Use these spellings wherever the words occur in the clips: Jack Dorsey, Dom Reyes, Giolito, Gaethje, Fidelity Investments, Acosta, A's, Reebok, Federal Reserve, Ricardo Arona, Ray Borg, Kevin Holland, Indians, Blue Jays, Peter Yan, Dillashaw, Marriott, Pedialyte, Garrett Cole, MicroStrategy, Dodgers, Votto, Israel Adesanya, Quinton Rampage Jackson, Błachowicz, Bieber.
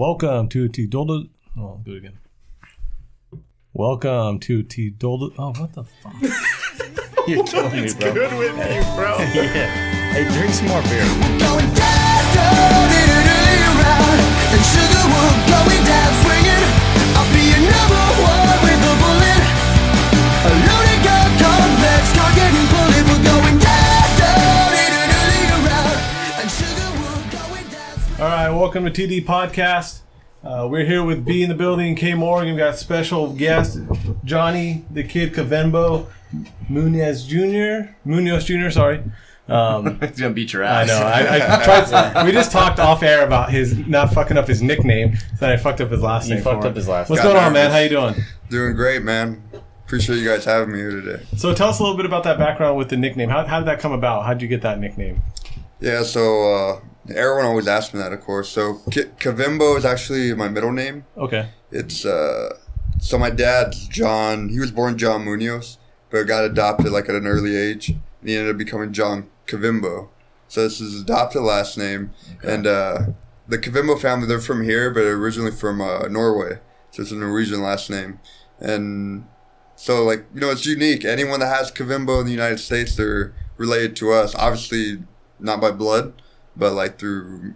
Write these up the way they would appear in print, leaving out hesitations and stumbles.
Welcome to T Dold. Oh, what the fuck? You're killing me, bro. It's good with you, bro. Yeah. Hey, drink some more beer. We're going down, and sugar, we're going down swinging. I'll be your number one with a bullet. A loaded gun, complex, target and bullet. We're going down, and sugar, we're going down swinging. All right, welcome to TD Podcast. We're here with B in the building, K Morgan. We've got special guest Johnny the Kid Kavembo Munoz Jr. Sorry, he's gonna beat your ass. I know. I tried, we just talked off air about his not fucking up his nickname, so I fucked up his last name. What's going on, man? How you doing? Doing great, man. Appreciate you guys having me here today. So tell us a little bit about that background with the nickname. How did that come about? How did you get that nickname? Yeah. So. Everyone always asks me that, of course. So, Kavembo is actually my middle name. Okay. It's, so my dad's John, he was born John Munoz, but got adopted like at an early age. And he ended up becoming John Kavembo. So this is his adopted last name. Okay. And, the Kavembo family, they're from here, but originally from, Norway. So it's a Norwegian last name. And so, like, you know, it's unique. Anyone that has Kavembo in the United States, they're related to us. Obviously, not by blood, but like through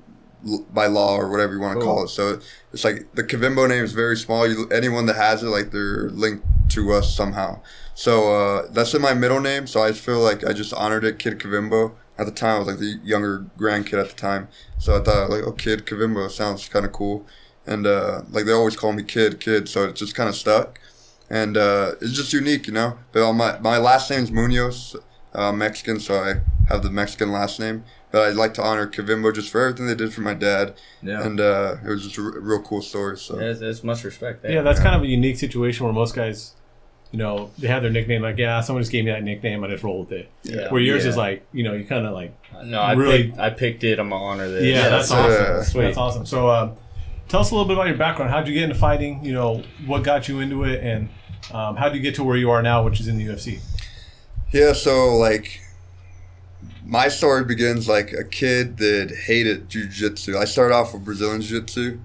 by law or whatever you want to call it. So it's like the Kavembo name is very small. Anyone that has it, like they're linked to us somehow. So that's in my middle name. So I feel like I just honored it, Kid Kavembo. At the time, I was like the younger grandkid at the time. So I thought like, oh, Kid Kavembo sounds kind of cool. And like they always call me Kid. So it just kind of stuck. And it's just unique, you know. But my last name's Munoz, Mexican. So I have the Mexican last name. But I'd like to honor Kavembo just for everything they did for my dad. Yeah. And it was just a real cool story. So it's much respect. Yeah, that's kind of a unique situation where most guys, you know, they have their nickname. Like, yeah, someone just gave me that nickname. I just rolled with it. Yeah. Where yours is like, you know, you kind of like I picked it. I'm going to honor this. Yeah, that's awesome. Sweet. That's awesome. So tell us a little bit about your background. How did you get into fighting? You know, what got you into it? And how did you get to where you are now, which is in the UFC? Yeah, so like... my story begins like a kid that hated jiu-jitsu. I started off with Brazilian jiu-jitsu.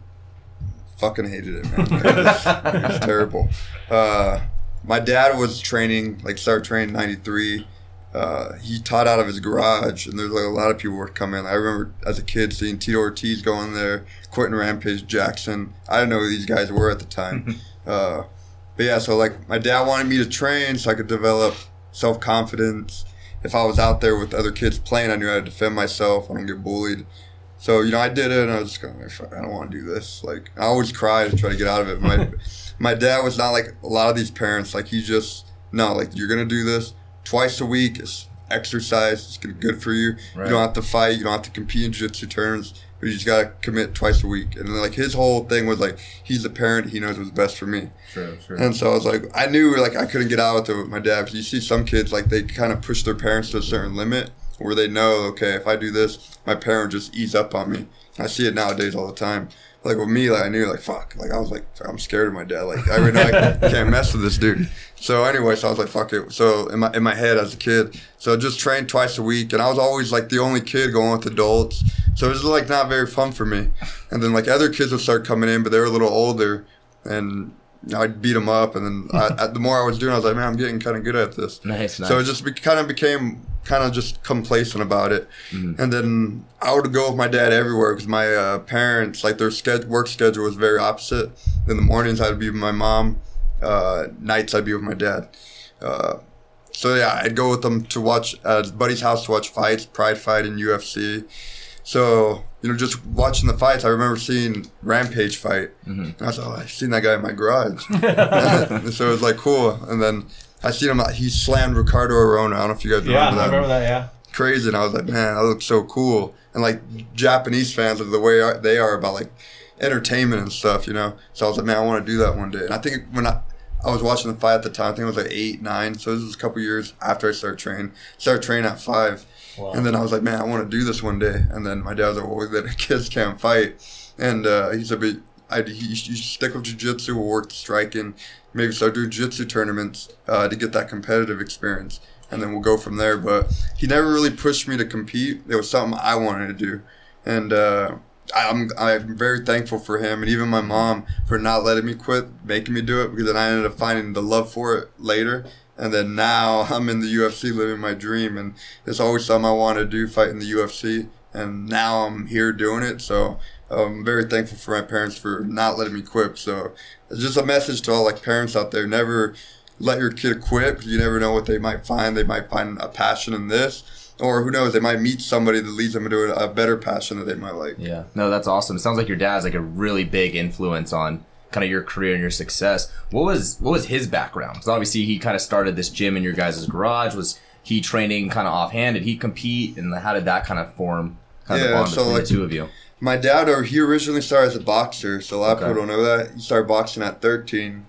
Fucking hated it, man. It was terrible. My dad was training, like started training in 93. He taught out of his garage, and there's like a lot of people would come in. I remember as a kid seeing Tito Ortiz going there, Quinton Rampage Jackson. I didn't know who these guys were at the time. But yeah, so like my dad wanted me to train so I could develop self-confidence. If I was out there with other kids playing, I knew how to defend myself. I don't get bullied. So, you know, I did it, and I was just kind of like, I don't want to do this. Like, I always cried to try to get out of it. My dad was not like a lot of these parents. Like, he just, no, like, you're going to do this twice a week. It's exercise. It's good for you. Right. You don't have to fight. You don't have to compete in jiu-jitsu tournaments. But you just got to commit twice a week. And, like, his whole thing was, like, he's the parent. He knows what's best for me. Sure. And so I was, like, I knew, like, I couldn't get out with it with my dad. Because you see some kids, like, they kind of push their parents to a certain limit where they know, okay, if I do this, my parent will just ease up on me. I see it nowadays all the time. Like, with me, like, I knew, like, fuck. Like, I was, like, I'm scared of my dad. Like, I already know I can't mess with this dude. So, anyway, so I was, like, fuck it. So, in my head as a kid. So, I just trained twice a week. And I was always, like, the only kid going with adults. So it was, like, not very fun for me. And then, like, other kids would start coming in, but they were a little older. And I'd beat them up. And then the more I was doing, I was like, man, I'm getting kind of good at this. Nice. So it just became just complacent about it. Mm-hmm. And then I would go with my dad everywhere because my parents, like, their work schedule was very opposite. In the mornings, I'd be with my mom. Nights, I'd be with my dad. So, yeah, I'd go with them to watch at his buddy's house to watch fights, Pride Fight and UFC. So, you know, just watching the fights, I remember seeing Rampage fight. Mm-hmm. And I was like, oh, I've seen that guy in my garage. So it was like, cool. And then I seen him, he slammed Ricardo Arona. I don't know if you guys remember that. Yeah, I remember that, yeah. Crazy. And I was like, man, that looks so cool. And like Japanese fans are the way they are about like entertainment and stuff, you know. So I was like, man, I want to do that one day. And I think when I was watching the fight at the time, I think it was like 8, 9. So this was a couple years after I started training at 5. Wow. And then I was like, man, I want to do this one day. And then my dad was like, well, then kids can't fight. And he said, but you stick with jiu-jitsu, we'll work the striking, maybe start doing jiu-jitsu tournaments to get that competitive experience. And then we'll go from there. But he never really pushed me to compete. It was something I wanted to do. And I'm very thankful for him and even my mom for not letting me quit, making me do it, because then I ended up finding the love for it later. And then now I'm in the UFC living my dream, and it's always something I want to do, fighting the UFC. And now I'm here doing it, so I'm very thankful for my parents for not letting me quit. So it's just a message to all like parents out there: never let your kid quit, because you never know what they might find. They might find a passion in this, or who knows, they might meet somebody that leads them into a better passion that they might like. Yeah, no, that's awesome. It sounds like your dad's like a really big influence on kind of your career and your success. What was his background? Because obviously he kind of started this gym in your guys' garage. Was he training kind of offhand? Did he compete? And how did that kind of form kind of the bond between the two of you? My dad, he originally started as a boxer, so a lot of people don't know that. He started boxing at 13,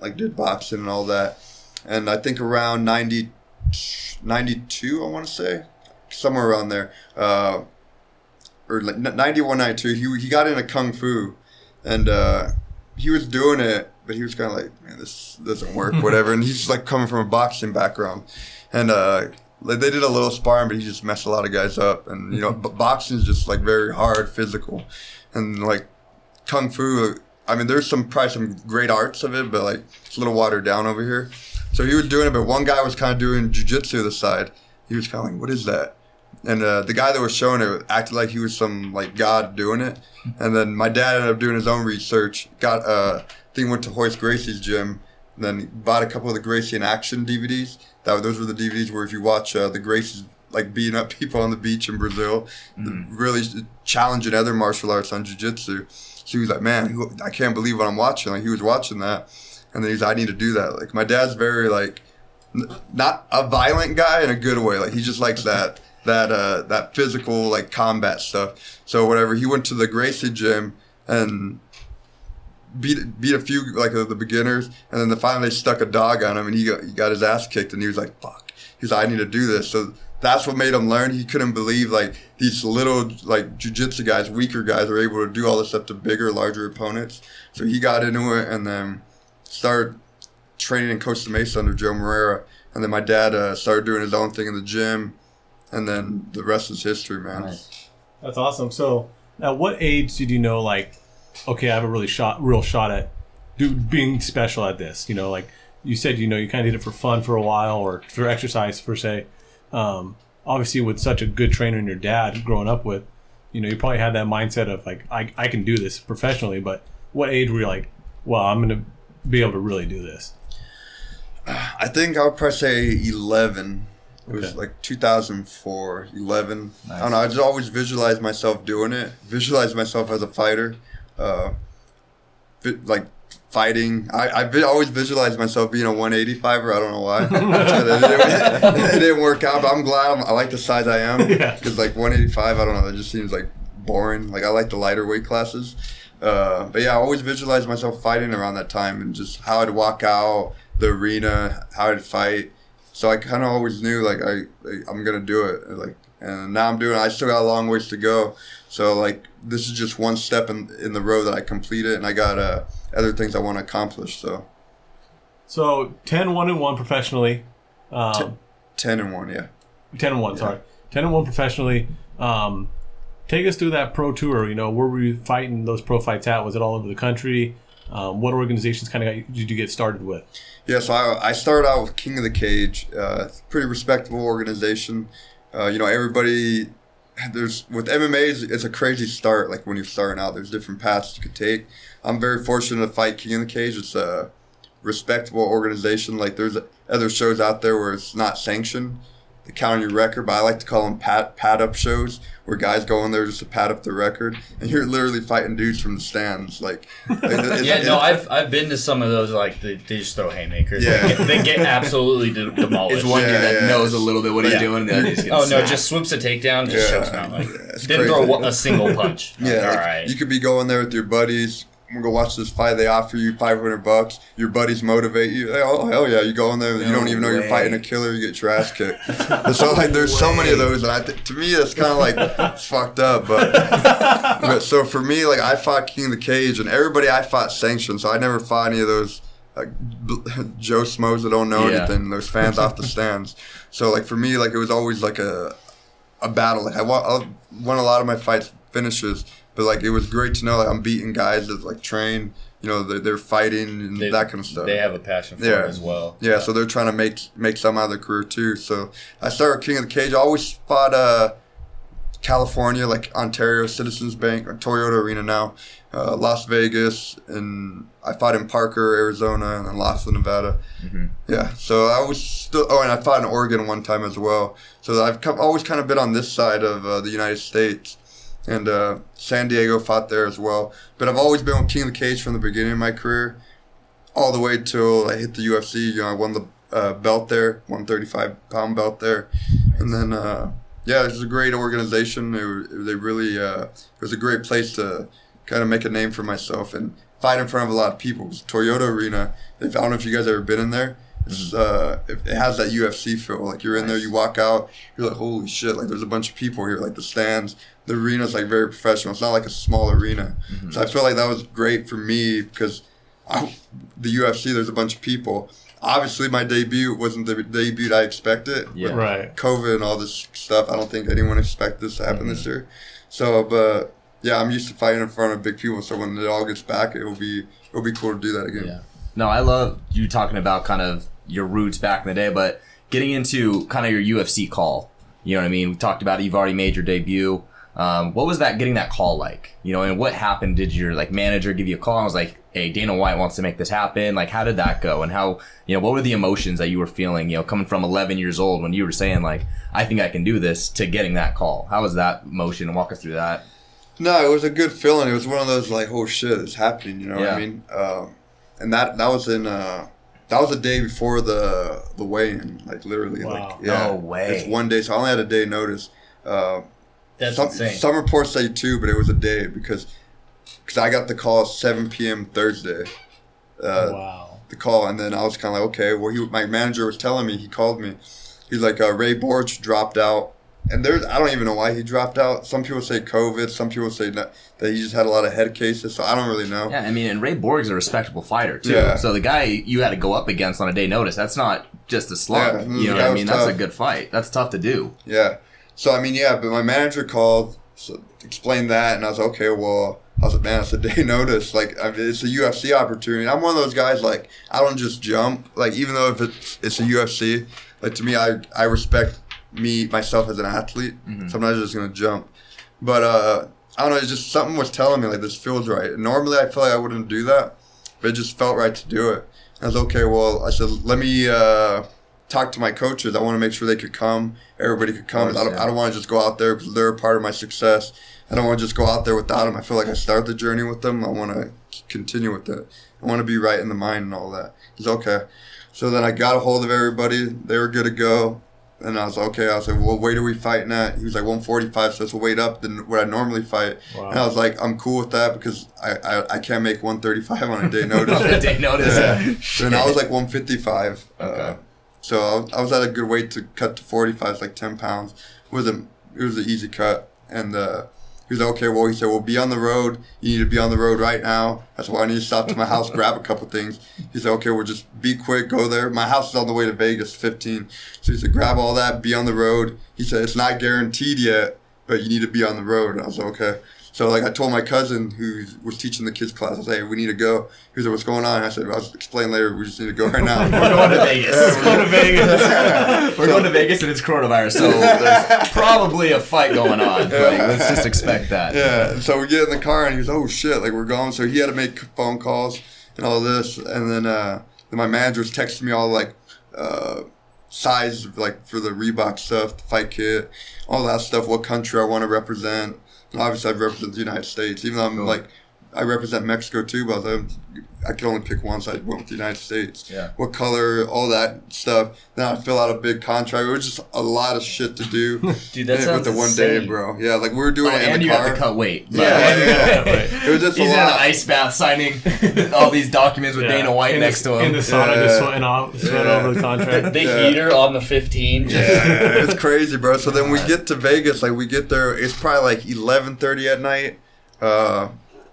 like did boxing and all that. And I think around 92, I want to say, somewhere around there, or like 91, 92, he got into Kung Fu, and he was doing it, but he was kind of like, man, this doesn't work, whatever. And he's like coming from a boxing background. And like they did a little sparring, but he just messed a lot of guys up. And, you know, boxing is just like very hard, physical. And like Kung Fu, I mean, there's probably some great arts of it, but like it's a little watered down over here. So he was doing it, but one guy was kind of doing jiu-jitsu to the side. He was kind of like, what is that? And the guy that was showing it acted like he was some like god doing it. And then my dad ended up doing his own research. Got went to Hoyce Gracie's gym. And then bought a couple of the Gracie in Action DVDs. Those were the DVDs where if you watch the Gracies like beating up people on the beach in Brazil, really challenging other martial arts on jiu-jitsu. So he was like, man, I can't believe what I'm watching. Like he was watching that, and then he's like, I need to do that. Like my dad's very like not a violent guy in a good way. Like he just likes that. That physical like combat stuff. So whatever, he went to the Gracie gym and beat a few like the beginners, and then finally they stuck a dog on him, and he got his ass kicked, and he was like, "Fuck!" He's like, "I need to do this." So that's what made him learn. He couldn't believe like these little like jiu-jitsu guys, weaker guys, are able to do all this stuff to bigger, larger opponents. So he got into it, and then started training in Costa Mesa under Joe Moreira, and then my dad started doing his own thing in the gym. And then the rest is history, man. Nice. That's awesome. So, at what age did you know, like, okay, I have a real shot at being special at this? You know, like you said, you know, you kind of did it for fun for a while or for exercise per se. Obviously, with such a good trainer and your dad growing up with, you know, you probably had that mindset of like, I can do this professionally. But what age were you like, well, I'm going to be able to really do this? I think I would probably say 11. It was like 2004, 11. Nice. I don't know. I just always visualized myself doing it. Visualized myself as a fighter, like fighting. I always visualized myself being a 185er. I don't know why. It didn't work out, but I'm glad. I like the size I am. Because like 185, I don't know. That just seems like boring. Like I like the lighter weight classes. But yeah, I always visualized myself fighting around that time and just how I'd walk out the arena, how I'd fight. So I kind of always knew, like, I'm going to do it. And now I'm doing it. I still got a long ways to go. So, like, this is just one step in the road that I completed, and I got other things I want to accomplish. So 10-1-1 professionally. 10-1, yeah. 10-1, yeah. Sorry. 10-1 professionally. Take us through that pro tour. You know, where were you fighting those pro fights at? Was it all over the country? What organizations kind of did you get started with? Yeah, so I started out with King of the Cage, pretty respectable organization. You know, everybody, with MMA, it's a crazy start. Like when you're starting out, there's different paths you could take. I'm very fortunate to fight King of the Cage. It's a respectable organization. Like there's other shows out there where it's not sanctioned. They count on your record, but I like to call them pad-up shows, where guys go in there just to pad up the record, and you're literally fighting dudes from the stands. I've been to some of those. Like they just throw haymakers. Yeah. They get absolutely demolished. It's one dude that knows a little bit what he's doing. And he's just swoops a takedown. Just shows down. Like didn't throw a single punch. All right. You could be going there with your buddies. I'm going to watch this fight. They offer you $500. Your buddies motivate you. Like, oh, hell yeah. You go in there. You don't even know you're fighting a killer. You get your ass kicked. So, like, there's so many of those. And to me, that's kind of like, it's fucked up. But so for me, like, I fought King of the Cage. And everybody I fought sanctioned. So I never fought any of those Joe Smos that don't know anything. Those fans off the stands. So, like, for me, like, it was always like a battle. Like, I won a lot of my fights finishes. But like it was great to know, like, I'm beating guys that like train, you know, they're fighting and that kind of stuff. They have a passion for it as well. Yeah, so they're trying to make something out of their career too. So I started King of the Cage. I always fought California, like Ontario, Citizens Bank, or Toyota Arena now, Las Vegas, and I fought in Parker, Arizona, and then Laughlin, Nevada. Mm-hmm. Yeah, so I was still, and I fought in Oregon one time as well. So I've always kind of been on this side of the United States, and San Diego, fought there as well. But I've always been with King of the Cage from the beginning of my career, all the way till I hit the UFC. You know, I won the belt there, 135-pound belt there, and then... yeah, this is a great organization. They really, it was a great place to kind of make a name for myself and fight in front of a lot of people. Toyota Arena, I don't know if you guys have ever been in there. It's, it has that UFC feel. Like you're in there, you walk out, you're like, holy shit, like there's a bunch of people here. Like the stands, the arena's like very professional. It's not like a small arena. Mm-hmm. So I feel like that was great for me because the UFC, there's a bunch of people. Obviously, my debut wasn't the debut I expected. Yeah. Right. COVID and all this stuff, I don't think anyone expected this to happen this year. So, but yeah, I'm used to fighting in front of big people. So when it all gets back, it'll be cool to do that again. Yeah. No, I love you talking about kind of your roots back in the day, but getting into kind of your UFC call. You know what I mean? We talked about it, you've already made your debut. What was that getting that call like? You know, and what happened? Did your like manager give you a call and was like, hey, Dana White wants to make this happen? Like, how did that go? And how, you know, what were the emotions that you were feeling, you know, coming from 11 years old when you were saying like, I think I can do this, to getting that call? How was that emotion? Walk us through that. No, it was a good feeling. It was one of those like, oh shit, it's happening. You know what I mean? And that was in, that was the day before the weigh-in, like literally. Wow. Like, yeah, no way. It's one day. So I only had a day notice. That's insane. Some reports say two, but it was a day because I got the call at 7 p.m. Thursday. Wow. The call, and then I was kind of like, okay, well, my manager was telling me, he called me. He's like, Ray Borch dropped out. And I don't even know why he dropped out. Some people say COVID. Some people say that he just had a lot of head cases. So I don't really know. Yeah, I mean, and Ray Borg's a respectable fighter, too. Yeah. So the guy you had to go up against on a day notice, that's not just a slump. Yeah, you know what I mean? That's tough. A good fight. That's tough to do. Yeah. So, I mean, yeah, but my manager called, so explained that, and I was like, okay, well, I was like, man, it's a day notice. Like, I mean, it's a UFC opportunity. I'm one of those guys, like, I don't just jump. Like, even though if it's a UFC, like, to me, I respect myself as an athlete. Mm-hmm. Sometimes I'm just going to jump. But, I don't know, it's just something was telling me, like, this feels right. And normally, I feel like I wouldn't do that, but it just felt right to do it. And I was okay, well, I said, let me... talk to my coaches. I want to make sure they could come. Everybody could come. I don't want to just go out there because they're a part of my success. I don't want to just go out there without them. I feel like I start the journey with them. I want to continue with it. I want to be right in the mind and all that. It's okay. So then I got a hold of everybody. They were good to go. And I was like, okay. I said, like, what weight are we fighting at? He was like, 145. So it's a weight up than what I normally fight. Wow. And I was like, I'm cool with that because I can't make 135 on a day notice. On a day notice. Yeah. And I was like 155. Okay. So I was at a good weight to cut to 45, it's like 10 pounds. It was an easy cut. And he was like, okay, well, he said, well, be on the road. You need to be on the road right now. That's why I need to stop to my house, grab a couple things. He said, okay, well, just be quick, go there. My house is on the way to Vegas, 15. So he said, grab all that, be on the road. He said, it's not guaranteed yet, but you need to be on the road. And I was like, okay. So, like, I told my cousin who was teaching the kids' class, I was like, hey, we need to go. He was like, what's going on? And I said, I'll explain later. We just need to go right now. We're going to Vegas. We're going to Vegas. We're going to Vegas, and it's coronavirus. So, there's probably a fight going on. Yeah. Like, let's just expect that. Yeah. So, we get in the car, and he was, oh, shit, like, we're going. So, he had to make phone calls and all this. And then my manager was texting me all, like, size, like, for the Reebok stuff, the fight kit, all that stuff, what country I want to represent. Obviously, I represent the United States. Even though I'm like, I represent Mexico too, but I could only pick one, so I went with the United States. Yeah. What color, all that stuff. Then I'd fill out a big contract. It was just a lot of shit to do. Dude, that sounds insane. With the one day, bro. Yeah, like we were doing it in the car. And you have to cut weight. Yeah. It was just a lot. He's in an ice bath signing all these documents with Dana White next to him. In the sauna, just sweating off, over the contract. Big heater on the 15. Yeah, it's crazy, bro. So then we get to Vegas. Like we get there. It's probably like 11:30 at night.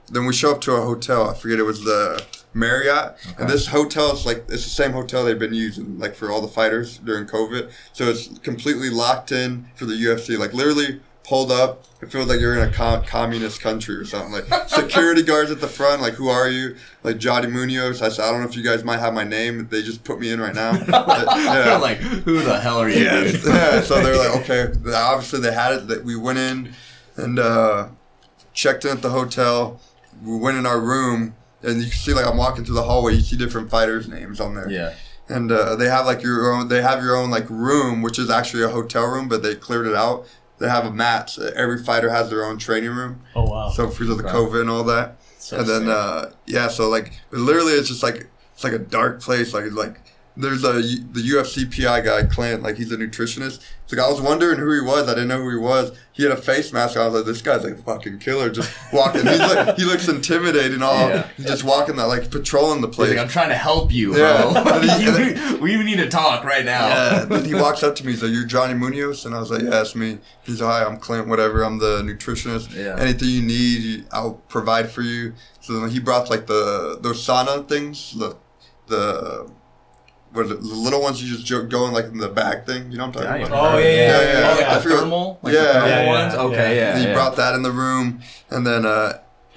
Then we show up to a hotel. I forget, it was the Marriott. Okay. And this hotel is like, it's the same hotel they've been using like for all the fighters during COVID. So it's completely locked in for the UFC. Like literally pulled up. It feels like you're in a communist country or something. Like security guards at the front, like, who are you? Like Johnny Munoz. I said, I don't know if you guys might have my name. They just put me in right now. But, yeah. Like, who the hell are you? Yes. Yeah. So they're like, okay. Obviously they had it. We went in and checked in at the hotel. We went in our room and you can see, like, I'm walking through the hallway. You see different fighters' names on there. Yeah. And they have like your own. They have your own like room, which is actually a hotel room, but they cleared it out. They have a mat. So every fighter has their own training room. Oh, wow. So because of the COVID and all that. So and then, yeah, so, like, literally it's just, like, it's, like, a dark place. Like there's the UFC PI guy, Clint. Like, he's a nutritionist. It's like, I was wondering who he was. I didn't know who he was. He had a face mask. I was like, this guy's, like, a fucking killer. Just walking. He's like, he looks intimidating all. Yeah. He's just walking that, like, patrolling the place. He's like, I'm trying to help you, bro. Yeah. We need to talk right now. Yeah. Then he walks up to me. He's like, you're Johnny Munoz? And I was like, yeah, that's me. He's like, hi, I'm Clint, whatever. I'm the nutritionist. Yeah. Anything you need, I'll provide for you. So then he brought, like, those sauna things. The little ones you just go in, like, in the back thing. You know what I'm talking about? Oh, yeah. Oh, like the thermal? Like the thermal ones? Yeah. Okay, yeah. And he brought that in the room, and then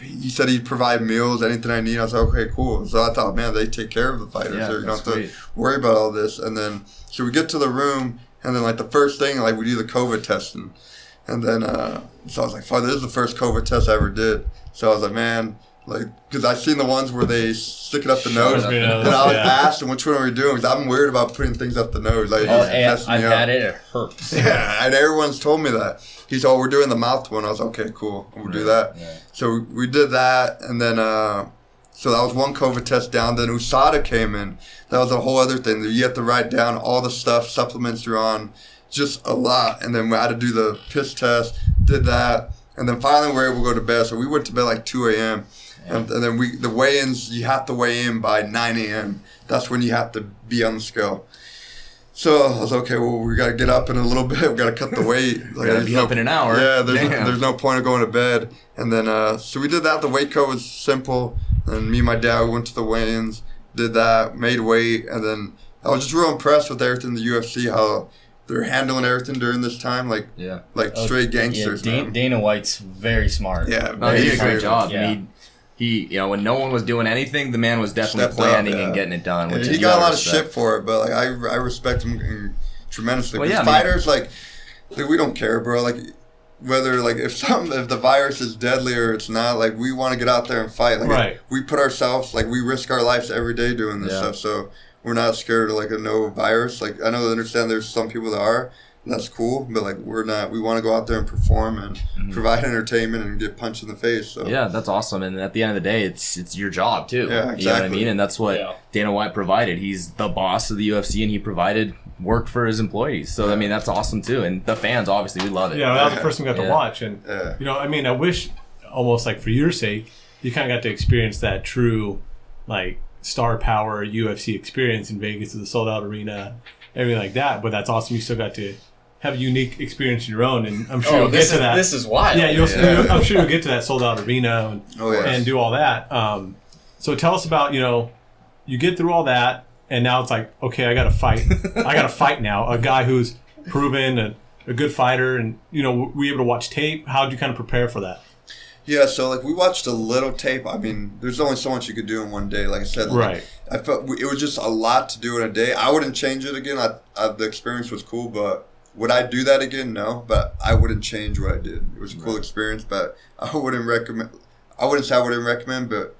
he said he'd provide meals, anything I need. I was like, okay, cool. So I thought, man, they take care of the fighters. Yeah, you don't have to worry about all this. And then, so we get to the room, and then, like, the first thing, like, we do the COVID testing. And then, so I was like, fuck, this is the first COVID test I ever did. So I was like, man... Like, because I've seen the ones where they stick it up the nose. And I was asked them, which one are we doing? Because I'm weird about putting things up the nose. Like, I've had it. It hurts. Yeah, and everyone's told me that. He's all, we're doing the mouth one. I was like, okay, cool. We'll do that. Yeah. So we did that. And then, so that was one COVID test down. Then USADA came in. That was a whole other thing. You have to write down all the stuff, supplements you're on, just a lot. And then we had to do the piss test, did that. And then finally we were able to go to bed. So we went to bed like 2 a.m. And then the weigh-ins, you have to weigh in by 9 a.m. That's when you have to be on the scale. So I was okay, well, we got to get up in a little bit. We got to cut the weight. Like, we got to be up in an hour. Yeah, there's no point of going to bed. And then, so we did that. The weight cut was simple. And me and my dad, we went to the weigh-ins, did that, made weight. And then I was just real impressed with everything in the UFC, how they're handling everything during this time, straight gangsters. Yeah, Dana White's very smart. Yeah, he did a great job. Yeah. He, you know, when no one was doing anything, the man was definitely planning and getting it done. Which he got a lot of shit for it, but like I respect him tremendously. Well, fighters, we don't care, bro. Like, whether if the virus is deadly or it's not, like, we want to get out there and fight. Like, right. We put ourselves, like, we risk our lives every day doing this stuff. So we're not scared of like a no virus. Like, I know they understand there's some people that are. That's cool, but like we're not. We want to go out there and perform and provide entertainment and get punched in the face. So yeah, that's awesome. And at the end of the day, it's your job too. Yeah, exactly. You know what I mean? And that's what Dana White provided. He's the boss of the UFC, and he provided work for his employees. So I mean, that's awesome too. And the fans, obviously, we love it. Yeah, that was the first thing we got to watch. And you know, I mean, I wish almost like for your sake, you kind of got to experience that true like star power UFC experience in Vegas with the sold out arena, everything like that. But that's awesome. You still got to have a unique experience of your own, and I'm sure you'll get to that. This is wild. Yeah, I'm sure you'll get to that sold-out arena and do all that. So tell us about, you know, you get through all that, and now it's like, okay, I got to fight. I got to fight now. A guy who's proven a good fighter, and, you know, were you able to watch tape? How did you kind of prepare for that? Yeah, so, like, we watched a little tape. I mean, there's only so much you could do in one day. Like I said, right. I felt it was just a lot to do in a day. I wouldn't change it again. The experience was cool, but... Would I do that again? No, but I wouldn't change what I did. It was a cool experience, but I wouldn't recommend. I wouldn't say I wouldn't recommend, but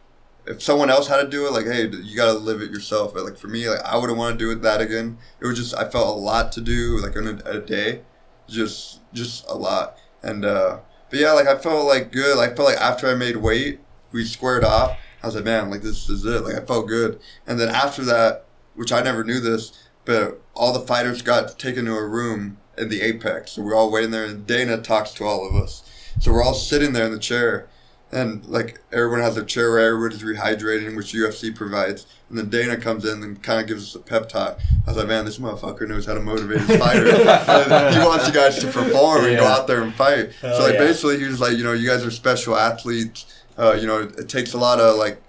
if someone else had to do it, like, hey, you got to live it yourself. But like for me, like I wouldn't want to do it that again. It was just I felt a lot to do like in a day, just a lot. And but yeah, like I felt like good. Like, I felt like after I made weight, we squared off. I was like, man, like this is it. Like I felt good. And then after that, which I never knew this, but all the fighters got taken to a room. In the Apex, so we're all waiting there, and Dana talks to all of us. So we're all sitting there in the chair, and like everyone has a chair where everybody's rehydrating, which UFC provides. And then Dana comes in and kind of gives us a pep talk. I was like, man, this motherfucker knows how to motivate his fighters. He wants you guys to perform and go out there and fight. Hell so like basically, he was like, you know, you guys are special athletes. You know, it takes a lot of like,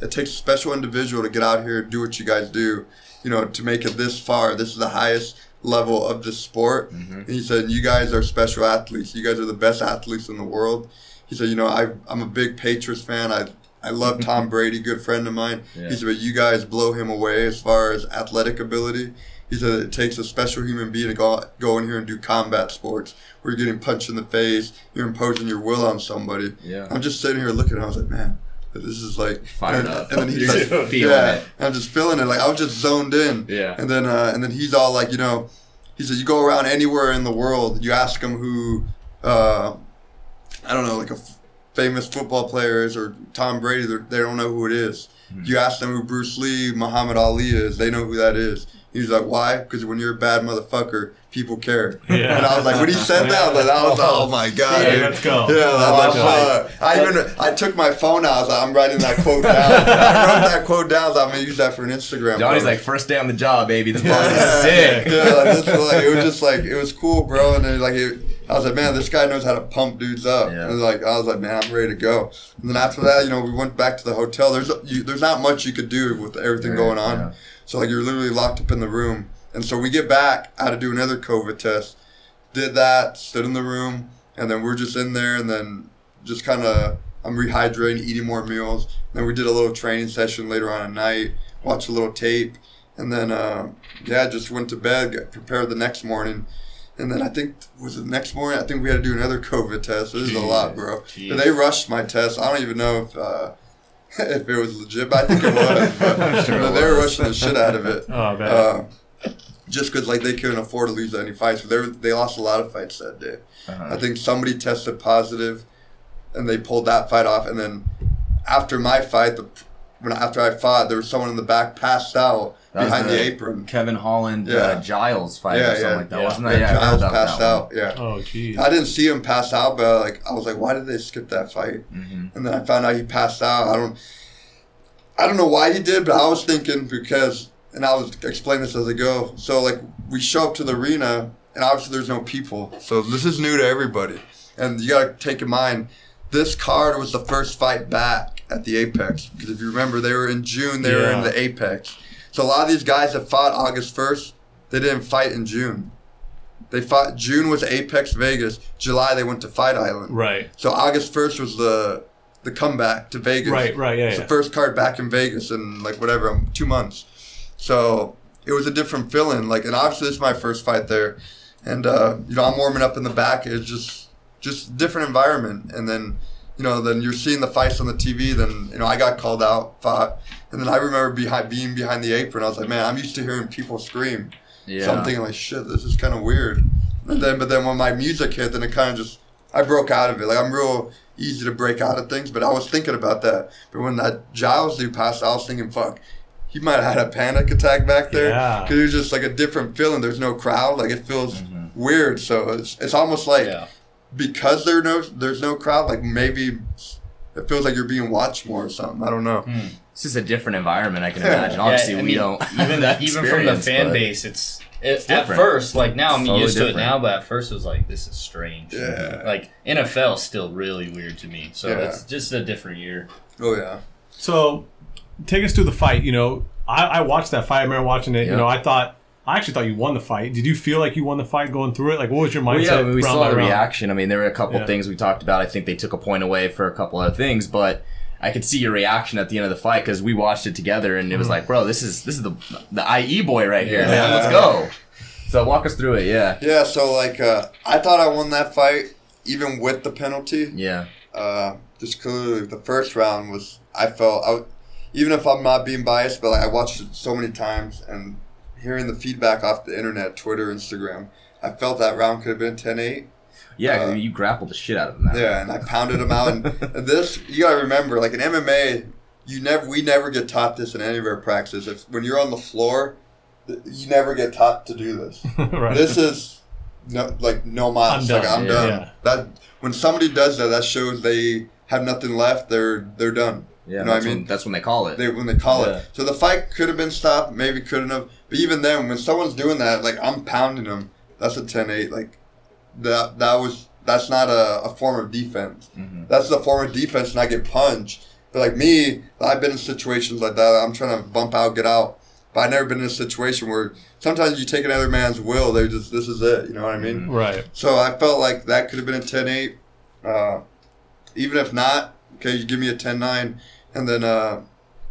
it takes a special individual to get out here and do what you guys do. You know, to make it this far. This is the highest level of the sport. Mm-hmm. He said, you guys are special athletes. You guys are the best athletes in the world. He said, you know, I'm a big Patriots fan. I love Tom Brady, good friend of mine. Yeah. He said, but you guys blow him away as far as athletic ability. He said, it takes a special human being to go in here and do combat sports where you're getting punched in the face, you're imposing your will on somebody. Yeah. I'm just sitting here looking, and I was like, man, this is like... Fired up. And then he's like, feeling it. I'm just feeling it. Like, I was just zoned in. Yeah. And then he's all like, you know, he said, you go around anywhere in the world, you ask them who, I don't know, like a famous football player is or Tom Brady, they don't know who it is. Mm-hmm. You ask them who Bruce Lee, Muhammad Ali is, they know who that is. He's like, why? Because when you're a bad motherfucker, people care. Yeah. And I was like, when he said that, I was like, oh my God, dude. Let's go. Yeah, I took my phone out. I was like, I'm writing that quote down. I wrote that quote down. So I'm going to use that for an Instagram. Johnny's like, first day on the job, baby. This boss is sick. Yeah, it was just like, it was cool, bro. And then I was like, man, this guy knows how to pump dudes up. Yeah. And I was like, man, I'm ready to go. And then after that, you know, we went back to the hotel. There's not much you could do with everything going on. Yeah. So, you're literally locked up in the room. And so we get back, I had to do another COVID test. Did that, stood in the room, and then we're just in there, and then just kind of, I'm rehydrating, eating more meals. And then we did a little training session later on at night, watched a little tape. And then, just went to bed, got prepared the next morning. And then I think we had to do another COVID test. This is a lot, bro. Jeez. They rushed my test. I don't even know if it was legit, but I think it was. But, sure they were rushing the shit out of it. Oh, man. Just because, they couldn't afford to lose any fights. They lost a lot of fights that day. Uh-huh. I think somebody tested positive, and they pulled that fight off. And then after my fight, after I fought, there was someone in the back passed out behind the apron. Kevin Holland, Giles fight or something like that, wasn't that? Yeah, Giles passed out, Oh, geez. I didn't see him pass out, but I was like, why did they skip that fight? Mm-hmm. And then I found out he passed out. I don't know why he did, but I was thinking because, and I was explaining this as I go, so we show up to the arena, and obviously there's no people. So this is new to everybody. And you got to take in mind, this card was the first fight back at the Apex. Because if you remember, they were in June, they were in the Apex. So a lot of these guys that fought August 1st, they didn't fight in June. They fought, June was Apex Vegas, July they went to Fight Island. Right. So August 1st was the comeback to Vegas. Right, yeah. It's the first card back in Vegas in 2 months. So it was a different feeling. And obviously this is my first fight there. And, I'm warming up in the back. It's just different environment. And then, then you're seeing the fights on the TV. Then, I got called out, fought. And then I remember being behind the apron. I was like, man, I'm used to hearing people scream. Yeah. So I'm thinking shit, this is kind of weird. But then when my music hit, then it kind of just, I broke out of it. I'm real easy to break out of things, but I was thinking about that. But when that Giles dude passed, I was thinking, fuck, he might have had a panic attack back there. Yeah. Because it was just a different feeling. There's no crowd. It feels weird. So it's almost like... Yeah. Because there's no crowd, maybe it feels you're being watched more or something. I don't know. It's just a different environment. I can imagine. Obviously, we don't even from the fan base. It's at first now I'm used to it now, but at first it was this is strange. Yeah. NFL is still really weird to me. So it's just a different year. Oh yeah. So take us through the fight. I watched that fight. I remember watching it. Yep. I actually thought you won the fight. Did you feel like you won the fight going through it? What was your mindset? Well, we saw the reaction. I mean, there were a couple things we talked about. I think they took a point away for a couple other things, but I could see your reaction at the end of the fight because we watched it together, and it was bro, this is the IE boy right here. Yeah. Man, let's go. So walk us through it, yeah. Yeah, so I thought I won that fight even with the penalty. Yeah. Just clearly the first round was even if I'm not being biased, but I watched it so many times and hearing the feedback off the internet, Twitter, Instagram, I felt that round could have been 10-8. Yeah, cause you grappled the shit out of him. Yeah, and I pounded him out. And this, you got to remember, in MMA, we never get taught this in any of our practices. When you're on the floor, you never get taught to do this. Right. This is no miles. I'm done. Yeah. That when somebody does that, that shows they have nothing left. They're done. Yeah, that's when they call it. When they call it. So the fight could have been stopped, maybe couldn't have. But even then, when someone's doing that, I'm pounding them. That's a 10-8. That's not a form of defense. Mm-hmm. That's the form of defense, and I get punched. But I've been in situations like that. I'm trying to bump out, get out. But I've never been in a situation where sometimes you take another man's will. They're just, this is it. You know what I mean? Right. So I felt like that could have been a 10-8. Even if not, okay, you give me a 10-9. And then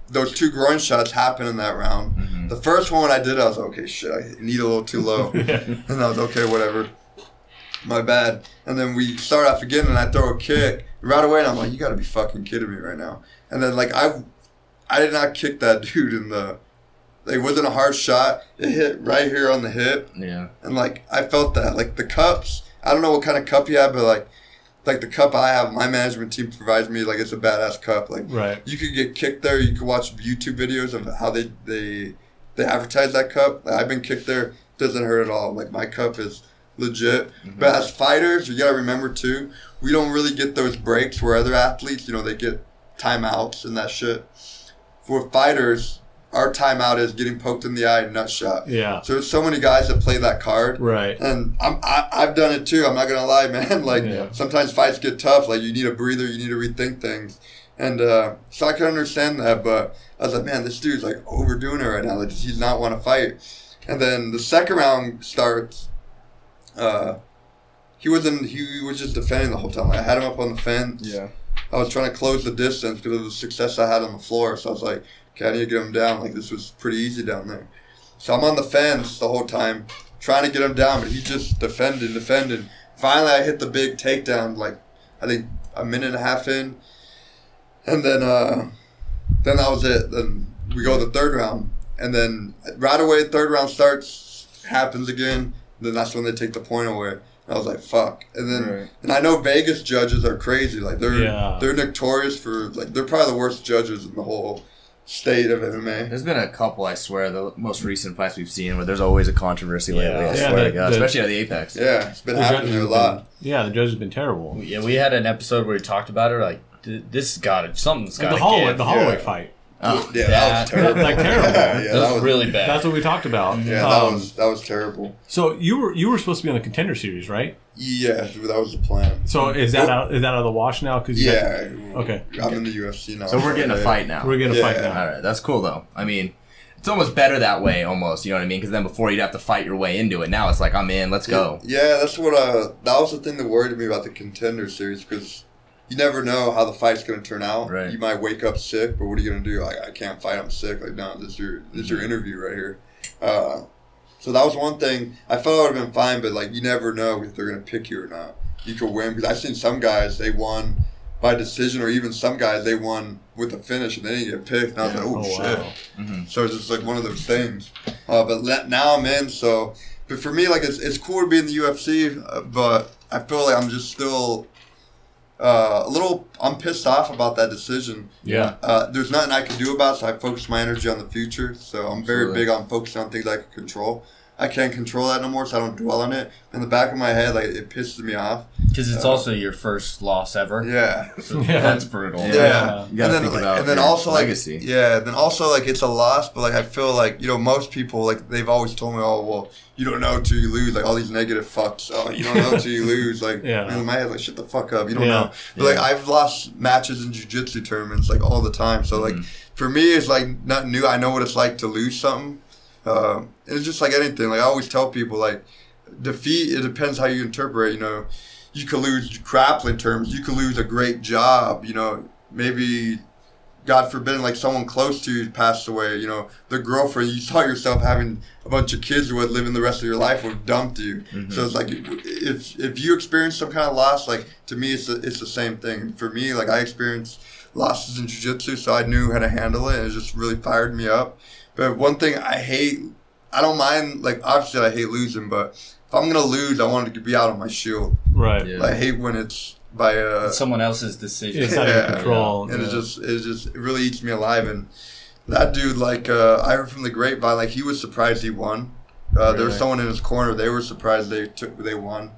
those two groin shots happened in that round. Mm-hmm. The first one when I did, I was okay, shit, I need a little too low. Yeah. And I was okay, whatever. My bad. And then we start off again, and I throw a kick right away, and I'm like, you got to be fucking kidding me right now. And then, like, I did not kick that dude in the... It wasn't a hard shot. It hit right here on the hip. Yeah. And, like, I felt that. Like, the cups, I don't know what kind of cup you have, but, like the cup I have, my management team provides me, like, it's a badass cup. Like, right. You could get kicked there. You could watch YouTube videos of how they advertise that cup. Like, I've been kicked there. Doesn't hurt at all. Like, my cup is legit. Mm-hmm. But as fighters, you got to remember, too, we don't really get those breaks where other athletes, you know, they get timeouts and that shit. For fighters... our timeout is getting poked in the eye and nut shot. Yeah. So there's so many guys that play that card. Right. And I've done it too. I'm not going to lie, man. Like, yeah. Sometimes fights get tough. Like, you need a breather. You need to rethink things. And so I can understand that. But I was like, man, this dude's, like, overdoing it right now. Like, does he not want to fight? And then the second round starts. He was just defending the whole time. Like, I had him up on the fence. Yeah. I was trying to close the distance because of the success I had on the floor. So I was like, okay, I need to get him down. Like, this was pretty easy down there. So I'm on the fence the whole time trying to get him down, but he just defended. Finally, I hit the big takedown, like, I think a minute and a half in. And then that was it. Then we go to the third round. And then right away, third round starts, happens again. Then that's when they take the point away. I was like, fuck. And then and I know Vegas judges are crazy. Like, they're notorious for, like, they're probably the worst judges in the whole state of MMA. There's been a couple, I swear, the most recent fights we've seen where there's always a controversy lately. I swear to God. Especially at the Apex. Yeah, it's been happening a lot. The judge has been terrible. Yeah, we had an episode where we talked about it. Like, something's got to give. The Holloway fight. Oh, yeah, that was terrible. That was really bad. That's what we talked about. Yeah, that was terrible. So you were supposed to be on the Contender Series, right? Yeah, that was the plan. So is that out of the wash now? Cause I'm in the UFC now. So we're getting a fight now. All right, that's cool though. I mean, it's almost better that way, almost. You know what I mean? Because then before you'd have to fight your way into it. Now it's like, I'm in. Let's go. Yeah, that's what. That was the thing that worried me about the Contender Series because. You never know how the fight's going to turn out. Right. You might wake up sick, but what are you going to do? Like, I can't fight. I'm sick. Like, no, this is your interview right here. So that was one thing. I felt I would have been fine, but, like, you never know if they're going to pick you or not. You could win. Because I've seen some guys, they won by decision, or even some guys, they won with a finish, and they didn't get picked. And I was like, oh, shit. Wow. Mm-hmm. So it's just, like, one of those things. But now I'm in, so... But for me, like, it's cool to be in the UFC, but I feel like I'm just still... I'm pissed off about that decision. Yeah. There's nothing I can do about it, so I focus my energy on the future. So I'm very big on focusing on things I can control. I can't control that no more, so I don't dwell on it. In the back of my head, like, it pisses me off. Because it's also your first loss ever. Yeah. So that's brutal. Yeah. You gotta think about your legacy. Then also, it's a loss, but, like, I feel like, you know, most people, like, they've always told me, oh, well, you don't know till you lose. Like, all these negative fucks. Oh, you don't know till you lose. Like, in my head, like, shut the fuck up. You don't know. But, like, I've lost matches in jiu-jitsu tournaments, like, all the time. So, like, for me, it's, like, nothing new. I know what it's like to lose something. It's just like anything. Like, I always tell people, like, defeat, it depends how you interpret. You know, you could lose grappling terms, you could lose a great job, you know, maybe, God forbid, like, someone close to you passed away, you know, their girlfriend you saw yourself having a bunch of kids with, living the rest of your life would have dumped you. Mm-hmm. So it's like, if you experience some kind of loss, like, to me, it's the same thing. For me, like, I experienced losses in jiu-jitsu, so I knew how to handle it, and it just really fired me up. But one thing I hate, I don't mind, like, obviously I hate losing, but if I'm going to lose, I want to be out on my shield. Right. Yeah. Like, I hate when it's by someone else's decision. It's out of your control. Yeah. And it really eats me alive. And that dude, like, I heard from the grapevine, like, he was surprised he won. There was someone in his corner, they were surprised they won.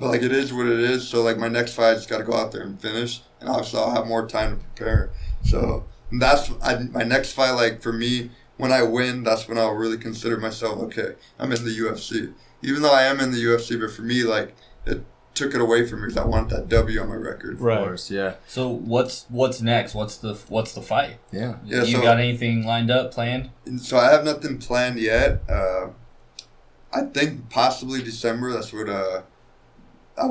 But, like, it is what it is. So, like, my next fight, I just got to go out there and finish. And obviously I'll have more time to prepare. So that's my next fight, like, for me. When I win, that's when I'll really consider myself, okay, I'm in the UFC. Even though I am in the UFC, but for me, like, took it away from me because I wanted that W on my record. Right. Of course, yeah. So what's next? What's the fight? Yeah. You got anything lined up, planned? So I have nothing planned yet. I think possibly December. That's what I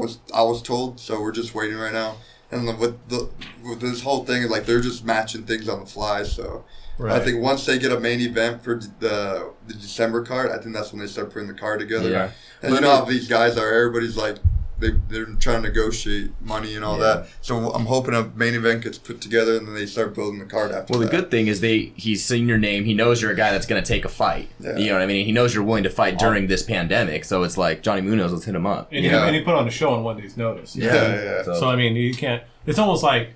was told. So we're just waiting right now. And with this whole thing, like, they're just matching things on the fly. So right. I think once they get a main event for the December card, I think that's when they start putting the card together. Yeah. And you know how these guys are. Everybody's like, they're trying to negotiate money and all that. So I'm hoping a main event gets put together and then they start building the card after that. Well, the good thing is he's seen your name. He knows you're a guy that's going to take a fight. Yeah. You know what I mean? He knows you're willing to fight during this pandemic. So it's like, Johnny Munoz, let's hit him up. And, and he put on a show on one day's notice. Yeah. So, I mean, you can't – it's almost like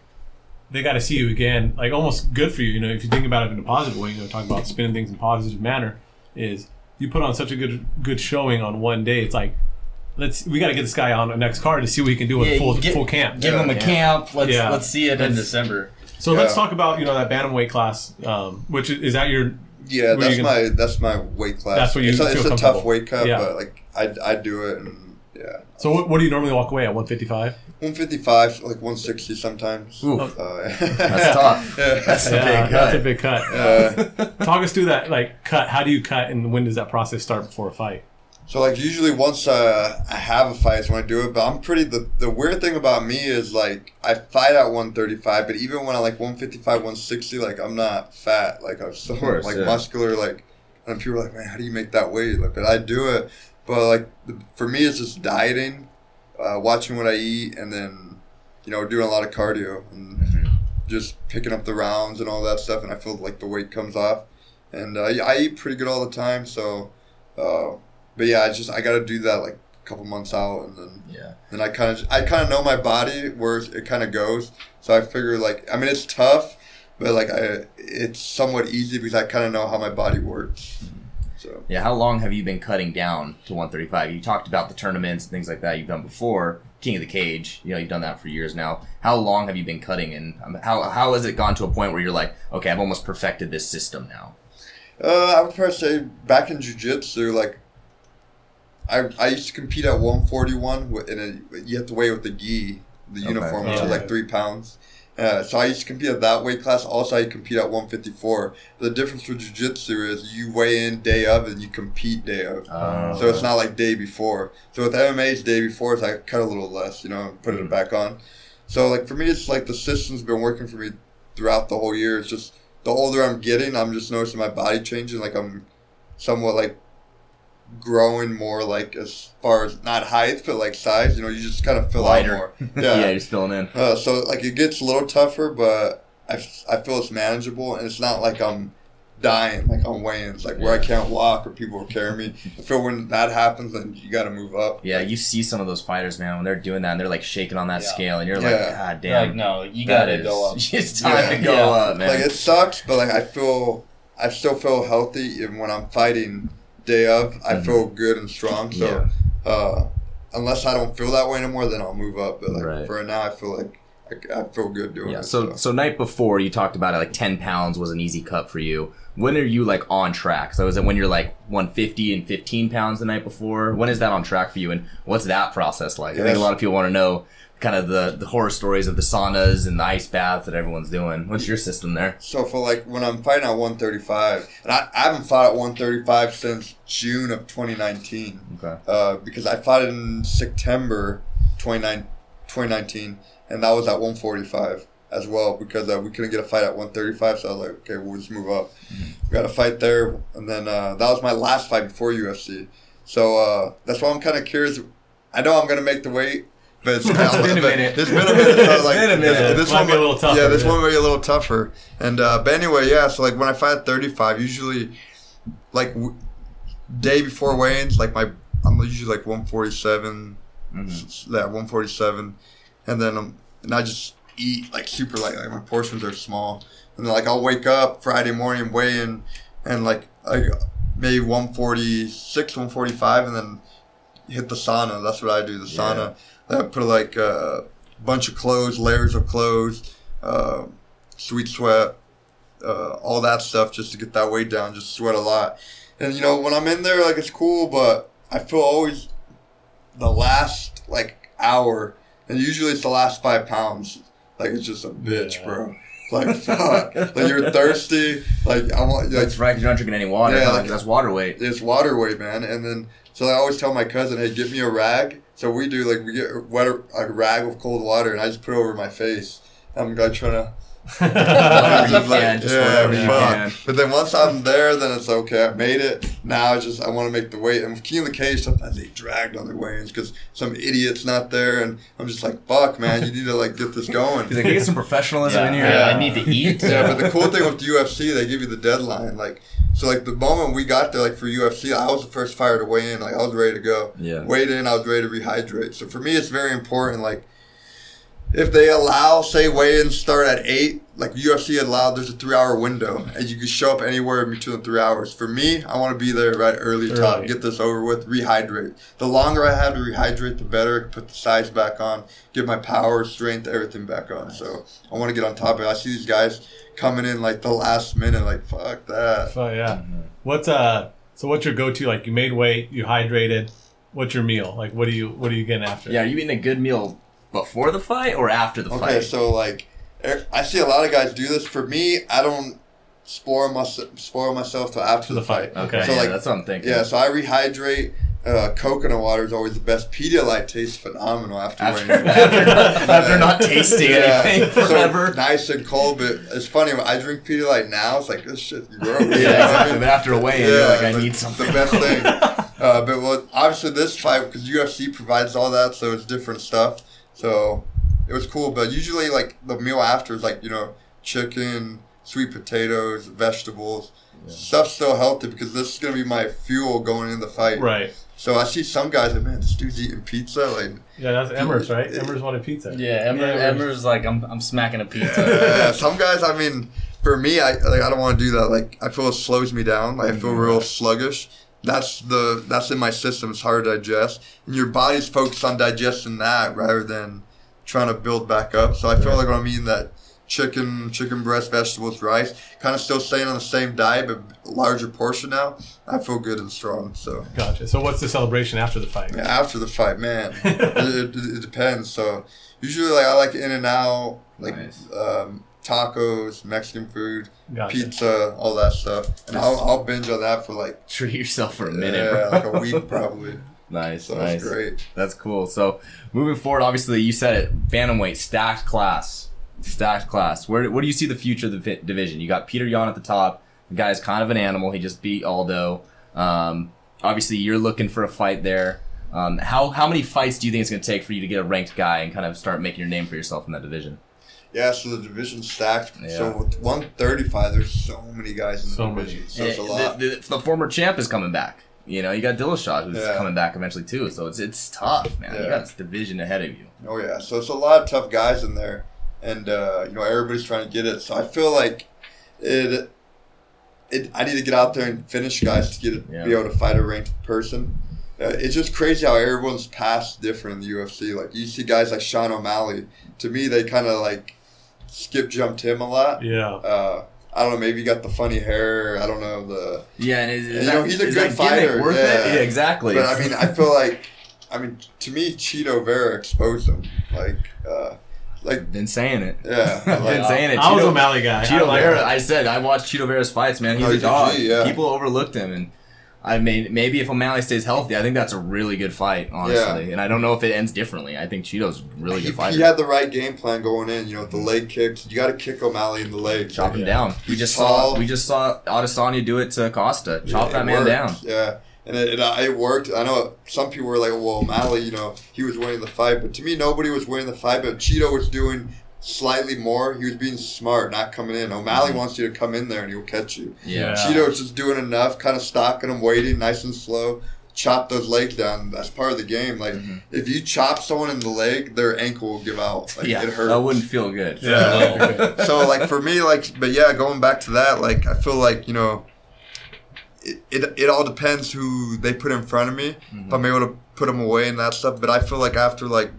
they got to see you again. Like, almost good for you. You know, if you think about it in a positive way, you know, talking about spinning things in a positive manner, is you put on such a good showing on one day. It's like – we got to get this guy on the next card to see what he can do with full camp. Give him a camp. Let's see it in December. So let's talk about, you know, that bantamweight class, which is that your that's my weight class. That's what you feel comfortable. It's a tough weight cut, but like I do it and yeah. So what do you normally walk away at? 155? 155, like 160 sometimes. Oof. That's tough. That's a big cut. Talk us through that cut. How do you cut and when does that process start before a fight? So, like, usually once I have a fight is when I do it, but I'm pretty... The weird thing about me is, like, I fight at 135, but even when I, like, 155, 160, like, I'm not fat. Like, I'm still, like, muscular, like... And people are like, man, how do you make that weight? Like, but I do it. But, like, for me, it's just dieting, watching what I eat, and then, you know, doing a lot of cardio. And just picking up the rounds and all that stuff, and I feel like the weight comes off. And I eat pretty good all the time, so... But yeah, I got to do that like a couple months out, and then then I kind of know my body where it kind of goes. So I figure it's tough, but it's somewhat easy because I kind of know how my body works. So yeah, how long have you been cutting down to 135? You talked about the tournaments and things like that you've done before, King of the Cage. You know, you've done that for years now. How long have you been cutting, and how has it gone to a point where you're like, okay, I've almost perfected this system now? I would probably say back in jiu-jitsu, like. I used to compete at 141, you have to weigh with the gi, the uniform, which is like 3 pounds. So I used to compete at that weight class. Also, I compete at 154. The difference with jiu-jitsu is you weigh in day of and you compete day of. So it's not like day before. So with MMA's day before, I cut a little less, you know, and put it back on. So like for me, it's like the system's been working for me throughout the whole year. It's just the older I'm getting, I'm just noticing my body changing. Like I'm somewhat like growing more, like as far as not height but like size, you know, you just kind of fill out more. You're filling in. So like it gets a little tougher, but I feel it's manageable, and it's not like I'm dying, like I'm weighing, it's like where I can't walk or people will carry me. I feel when that happens, then you got to move up. Yeah, you see some of those fighters, man, when they're doing that and they're like shaking on that scale, and you're like, God damn, like, no, you got to go up. It's time to go up, man. Like it sucks, but like I still feel healthy even when I'm fighting. Day of, I feel good and strong. So, unless I don't feel that way anymore, then I'll move up. But like for now, I feel like I feel good doing it. So night before, you talked about it, like 10 pounds was an easy cut for you. When are you like on track? So is it when you're like 150 and 15 pounds the night before? When is that on track for you? And what's that process like? I think a lot of people want to know kind of the horror stories of the saunas and the ice baths that everyone's doing. What's your system there? So for like when I'm fighting at 135, and I haven't fought at 135 since June of 2019. Okay. Because I fought in September 2019, and that was at 145 as well, because we couldn't get a fight at 135, so I was like, okay, we'll just move up. We got a fight there, and then that was my last fight before UFC. So that's why I'm kind of curious. I know I'm going to make the weight, but it's been a minute. This one might be a little tougher. Yeah, this one might be a little tougher. And but anyway, so like when I fight at 35, usually like day before weigh-ins, like I'm usually like 147, 147, and then I just eat like super light, like my portions are small, and then like I'll wake up Friday morning, weigh in, and like maybe 146, 145, and then hit the sauna. That's what I do, the sauna. I put like a bunch of clothes, layers of clothes, sweet sweat, all that stuff just to get that weight down, just sweat a lot. And, you know, when I'm in there, like, it's cool, but I feel always the last, like, hour, and usually it's the last 5 pounds. Like, it's just a bitch, bro. Like, fuck. Like, you're thirsty. Like, I want. Like, that's right. You're not drinking any water. Yeah, like, that's water weight. It's water weight, man. And then, so I always tell my cousin, hey, get me a rag. So we do, like, we get a rag with cold water, and I just put it over my face. I'm like, trying to. But then once I'm there, then it's okay, I made it. Now it's just I want to make the weight. And with King of the Cage, sometimes they dragged on their weigh-ins because some idiot's not there, and I'm just like, fuck, man, you need to like get this going. He's like, get some professionalism in here. Yeah. I need to eat. Yeah, but the cool thing with the UFC, they give you the deadline. Like, so like the moment we got there, like for UFC, I was the first fighter to weigh in. Like, I was ready to go. Yeah. Weighed in, I was ready to rehydrate. So for me, it's very important. Like, if they allow, say, weigh-ins start at 8, like UFC allowed, there's a 3-hour window, and you can show up anywhere in between the 3 hours. For me, I want to be there right early time, get this over with, rehydrate. The longer I have to rehydrate, the better. I can put the size back on, get my power, strength, everything back on. Nice. So I want to get on top of it. I see these guys coming in like the last minute, like, fuck that. Oh, yeah. So what's your go-to? Like, you made weight, you hydrated. What's your meal? Like, what are you getting after? Yeah, you eating a good meal before the fight or after the fight? Okay, so like, I see a lot of guys do this. For me, I don't spoil myself till after the fight. Okay, so yeah, like, that's what I'm thinking. Yeah, so I rehydrate. Coconut water is always the best. Pedialyte tastes phenomenal after not tasting anything forever. So nice and cold, but it's funny. When I drink Pedialyte now, it's like, this shit gross. Exactly. But after a weigh-in, you're like, I need something. The best thing. But obviously this fight, because UFC provides all that, so it's different stuff. So it was cool, but usually like the meal after is like, you know, chicken, sweet potatoes, vegetables, stuff's still healthy because this is going to be my fuel going into the fight. Right. So I see some guys like, man, this dude's eating pizza. Like, yeah, that's Emmer's, right? Emmer's wanted pizza. Yeah, Emmer's like, I'm smacking a pizza. Yeah, some guys, I mean, for me, I don't want to do that. Like, I feel it slows me down. Like, I feel real sluggish. That's in my system. It's hard to digest, and your body's focused on digesting that rather than trying to build back up. So I feel like when I'm eating that chicken breast, vegetables, rice, kind of still staying on the same diet but larger portion now, I feel good and strong. So gotcha. So what's the celebration after the fight? Yeah, after the fight, man, it depends. So usually, like, I like In-N-Out, like nice. Tacos, Mexican food, pizza, all that stuff. And I'll binge on that for like... Treat yourself for a minute. Yeah, like a week probably. Nice, so nice. That's great. That's cool. So moving forward, obviously, you said it, bantamweight, stacked class. What do you see the future of the division? You got Peter Yan at the top. The guy's kind of an animal. He just beat Aldo. Obviously, you're looking for a fight there. How many fights do you think it's going to take for you to get a ranked guy and kind of start making your name for yourself in that division? Yeah, so the division's stacked. Yeah. So with 135, there's so many guys in the division. So it's a lot. The former champ is coming back. You know, you got Dillashaw, who's coming back eventually too. So it's tough, man. Yeah. You got this division ahead of you. Oh, yeah. So it's a lot of tough guys in there. And, you know, everybody's trying to get it. So I feel like I need to get out there and finish guys to be able to fight a ranked person. It's just crazy how everyone's path's different in the UFC. Like, you see guys like Sean O'Malley. To me, they kind of, like, skip-jumped him a lot. Yeah. I don't know, maybe he got the funny hair. I don't know. Yeah, and he's a good fighter. Worth it? Yeah, exactly. But, I mean, I feel like, to me, Cheeto Vera exposed him. Like, been saying it. Yeah. Been saying it. I was an O'Malley guy. Cheeto Vera, I said, I watched Cheeto Vera's fights, man. He's a dog. People overlooked him, and... I mean, maybe if O'Malley stays healthy, I think that's a really good fight, honestly. Yeah. And I don't know if it ends differently. I think Cheeto's really good fighter. He had the right game plan going in, you know, with the leg kicks. You got to kick O'Malley in the leg. Chop him down. We just saw Adesanya do it to Acosta. Chop that man down. Yeah, and it worked. I know some people were like, well, O'Malley, you know, he was winning the fight. But to me, nobody was winning the fight, but Cheeto was doing slightly more. He was being smart, not coming in. O'Malley wants you to come in there and he'll catch you. Yeah. Cheeto's just doing enough, kind of stalking him, waiting, nice and slow. Chop those legs down. That's part of the game. Like, if you chop someone in the leg, their ankle will give out. Like, it hurts. That wouldn't feel good. Yeah. So, like, for me, like, but yeah, going back to that, like, I feel like, you know, it all depends who they put in front of me. If I'm able to put them away and that stuff. But I feel like after, like,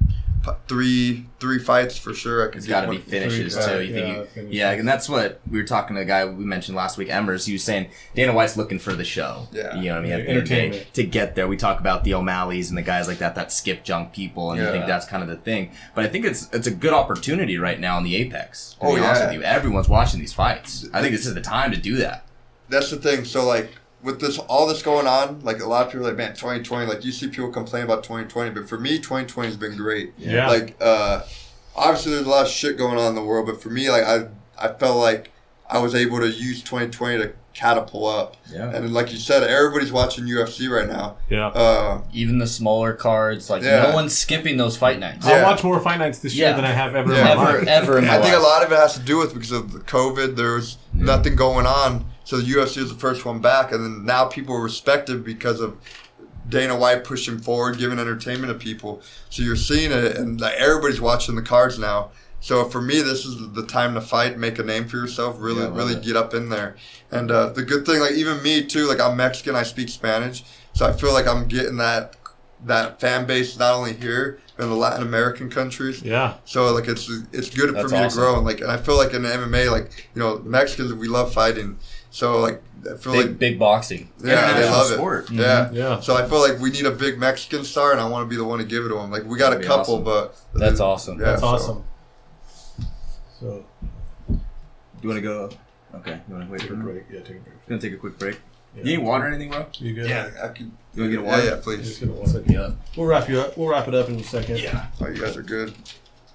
Three fights for sure. I could. It's got to be finishes too. You think, and that's what we were talking to a guy we mentioned last week, Embers. He was saying Dana White's looking for the show. Yeah, you know what I mean. Entertainment to get there. We talk about the O'Malleys and the guys like that skip junk people, and I think that's kind of the thing. But I think it's a good opportunity right now in the Apex. To be honest with you, everyone's watching these fights. I think this is the time to do that. That's the thing. So like. With this, all this going on, like a lot of people are like, man, 2020, like you see people complain about 2020, but for me, 2020 has been great. Yeah. Like, obviously there's a lot of shit going on in the world, but for me, like I felt like I was able to use 2020 to catapult up. Yeah. And like you said, everybody's watching UFC right now. Yeah. Even the smaller cards, like no one's skipping those fight nights. Yeah. I watch more fight nights this year than I have ever in my life. I think a lot of it has to do with because of the COVID, there's nothing going on. So the UFC was the first one back, and then now people are respected because of Dana White pushing forward, giving entertainment to people. So you're seeing it, and like, everybody's watching the cards now. So for me, this is the time to fight, make a name for yourself, really get up in there. And the good thing, like even me too, like I'm Mexican, I speak Spanish, so I feel like I'm getting that fan base not only here but in the Latin American countries. Yeah. So like it's good for me to grow, and like and I feel like in the MMA, like you know Mexicans we love fighting. So, like, I feel big, like... Big boxing. Yeah, they love sport. It. Mm-hmm. Yeah. So, I feel like we need a big Mexican star, and I want to be the one to give it to him. Like, we got That'd a couple, awesome. But... That's awesome. Yeah, that's awesome. So, do you want to go... Okay. You want to wait for a break? Yeah, take a break. We're going to take a quick break. Yeah. You need water or anything, bro? You good? Yeah, I can... You want to get a water? Yeah, please. Just get a water. Yeah. We'll wrap you up. We'll wrap it up in a second. Yeah. Oh, you guys are good.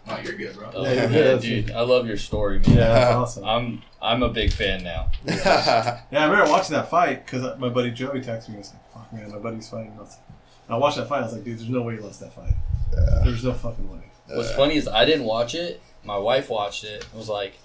Oh, you're good, bro. Yeah, you're good. Yeah, dude. I love your story, man. Yeah, that's awesome. I'm a big fan now. Yeah, I remember watching that fight because my buddy Joey texted me and was like, fuck, man, my buddy's fighting. I watched that fight. I was like, dude, there's no way you lost that fight. Yeah. There's no fucking way. What's funny is I didn't watch it. My wife watched it and was like,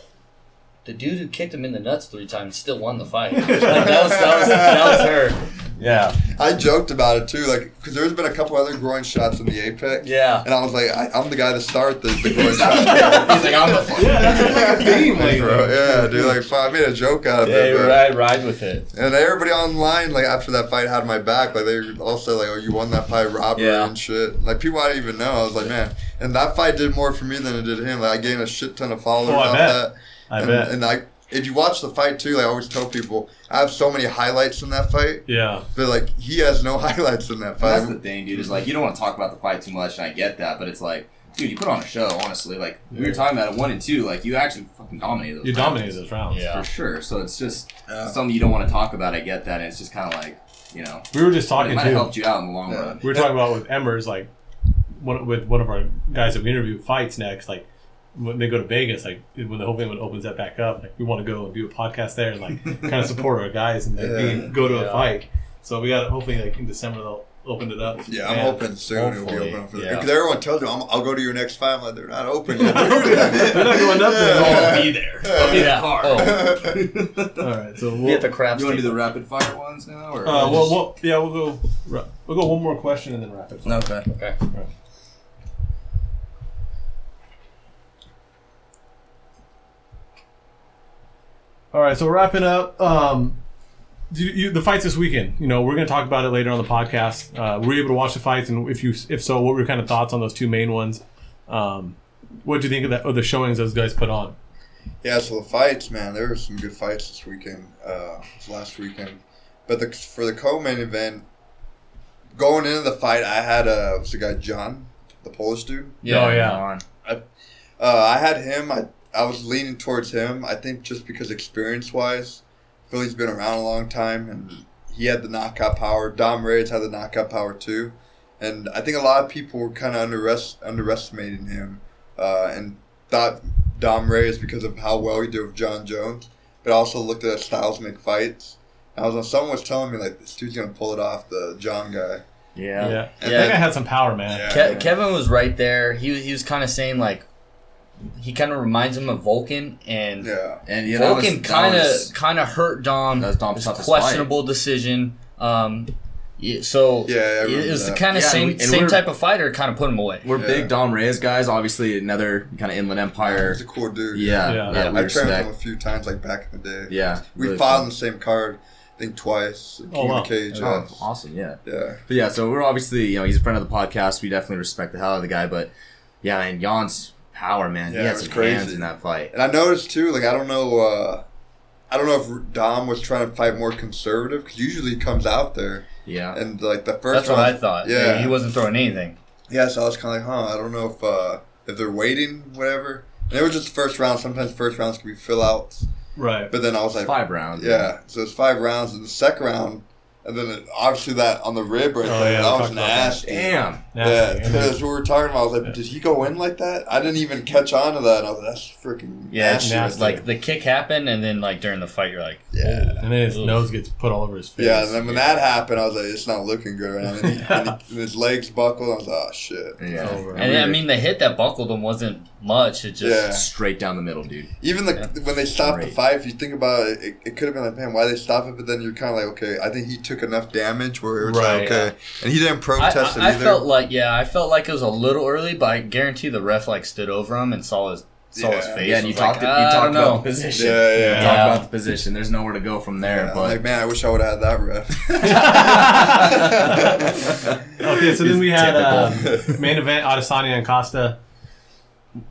the dude who kicked him in the nuts 3 times still won the fight. Like, that was her. Yeah. I joked about it, too, like, because there's been a couple other groin shots in the Apex. Yeah. And I was like, I'm the guy to start the groin shot. He's like, I'm the fucking Yeah, that's like a theme lately. Yeah, dude, like, I made a joke out of it. Yeah, ride with it. And everybody online, like, after that fight had my back. Like, they all said, like, oh, you won that fight, robbery and shit. Like, people I didn't even know. I was like, man. And that fight did more for me than it did him. Like, I gained a shit ton of followers off that. I bet. And I... If you watch the fight, too, like I always tell people, I have so many highlights in that fight. Yeah. But, like, he has no highlights in that fight. And that's the thing, dude, is, like, you don't want to talk about the fight too much, and I get that, but it's like, dude, you put on a show, honestly. Like, we were talking about it 1 and 2, like, you actually fucking dominated those rounds. You dominated those rounds. Yeah. For sure. So it's just something you don't want to talk about, I get that, and it's just kind of like, you know. We were just talking, it might have helped you out in the long run. We were talking about with Embers, like, with one of our guys that we interviewed fights next, like, when they go to Vegas, like when the whole thing opens that back up, like we want to go and do a podcast there and like kind of support our guys and go to a fight. So we got hopefully like in December they'll open it up. Yeah, I'm hoping soon it'll be open for that. Because everyone tells you, I'll go to your next fight. I'm like, they're not open. They're not going up there. I'll be there. I'll be in the car. Oh. All right, so we'll get the crap. You want to do the rapid fire ones now? Or we'll go one more question and then rapid fire. Okay. All right. All right, so wrapping up, the fights this weekend. You know, we're going to talk about it later on the podcast. Were you able to watch the fights, and if so, what were your kind of thoughts on those 2 main ones? What do you think of the showings those guys put on? Yeah, so the fights, man, there were some good fights this weekend, last weekend. But for the co-main event, going into the fight, I had the guy John, the Polish dude. Yeah, I had him. I was leaning towards him, I think just because experience-wise, Philly's been around a long time, and he had the knockout power. Dom Reyes had the knockout power, too. And I think a lot of people were kind of underestimating him and thought Dom Reyes because of how well he did with John Jones, but also looked at styles make fights. And someone was telling me, like, this dude's going to pull it off, the John guy. Yeah. And that guy had some power, man. Yeah, Kevin was right there. He was kind of saying, like, he kind of reminds him of Volkan, and Volkan kind of hurt Dom. That was Dom's questionable decision. It was the kind of same type of fighter, kind of put him away. We're big Dom Reyes guys, obviously another kind of Inland Empire. He's a cool dude. Yeah. I trained with him a few times, like back in the day. Yeah, we really fought on the same card. I think twice. King of the Cage. Oh, awesome. Yeah. But yeah, so we're obviously he's a friend of the podcast. We definitely respect the hell out of the guy, but. Yeah, and Jan's power, man. Yeah, he had some crazy hands in that fight. And I noticed, too, like, I don't know if Dom was trying to fight more conservative, because usually he comes out there. Yeah. And, like, the first time. That's what I thought. Yeah. He wasn't throwing anything. Yeah, so I was kind of like, I don't know if they're waiting, whatever. And it was just the first round. Sometimes first rounds can be fill-outs. Right. But then I was like... 5 rounds. Yeah. So it's 5 rounds. And the second round... And then obviously that on the rib right there, that was nasty. Damn. Nasty. Yeah, that's what we were talking about. I was like, did he go in like that? I didn't even catch on to that. And I was like, that's freaking nasty. Yeah, it's like the kick happened, and then like during the fight, you're like, yeah. And then his nose gets put all over his face. Yeah, and then when that happened, I was like, it's not looking good right now. And, and his legs buckled. I was like, oh, shit. Yeah. Over. And I mean, the hit that buckled him wasn't much. It just straight down the middle, dude. Even when they stopped the fight, if you think about it, it could have been like, man, why they stop it? But then you're kind of like, okay, I think he took enough damage where it was like, okay. And he didn't protest it either. I felt like it was a little early, but I guarantee the ref like stood over him and saw his face. Yeah, and you talked about the position. Yeah. Talked about the position. There's nowhere to go from there. Yeah, but like, man, I wish I would have had that ref. Okay, so then we had main event Adesanya and Costa.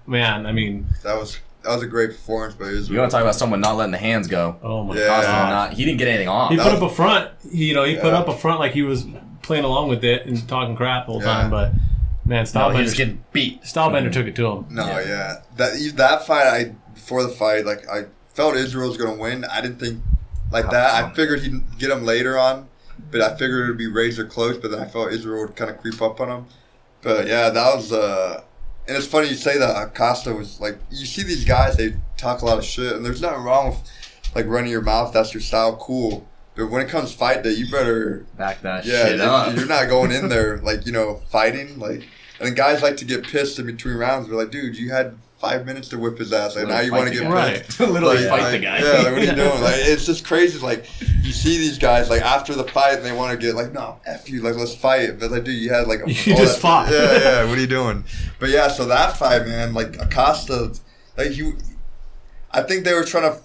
Man, I mean, that was a great performance, but you want to talk about someone not letting the hands go? Oh my God! He didn't get anything off. He put up a front. He put up a front like he was playing along with it and talking crap the whole time. But man, Stylebender was getting beat. Stylebender took it to him. No, that fight. Before the fight, like I felt Israel was going to win. I didn't think like that. I figured he'd get him later on, but I figured it'd be razor close. But then I felt Israel would kind of creep up on him. But yeah, that was. And it's funny you say that Acosta was like, you see these guys, they talk a lot of shit, and there's nothing wrong with like running your mouth, that's your style, cool. But when it comes fight day, you better back that shit up. You're not going in there like, fighting. Like, and then guys like to get pissed in between rounds. They're like, dude, you had 5 minutes to whip his ass, and like, now you want to get pissed. Right. Literally fight the guy. Yeah, like, what are you doing? Like, it's just crazy. Like, you see these guys like after the fight, and they want to get like, no, F you, like let's fight. But like, dude, you had like fought. Yeah. What are you doing? But yeah, so that fight, man, like Acosta, like I think they were trying to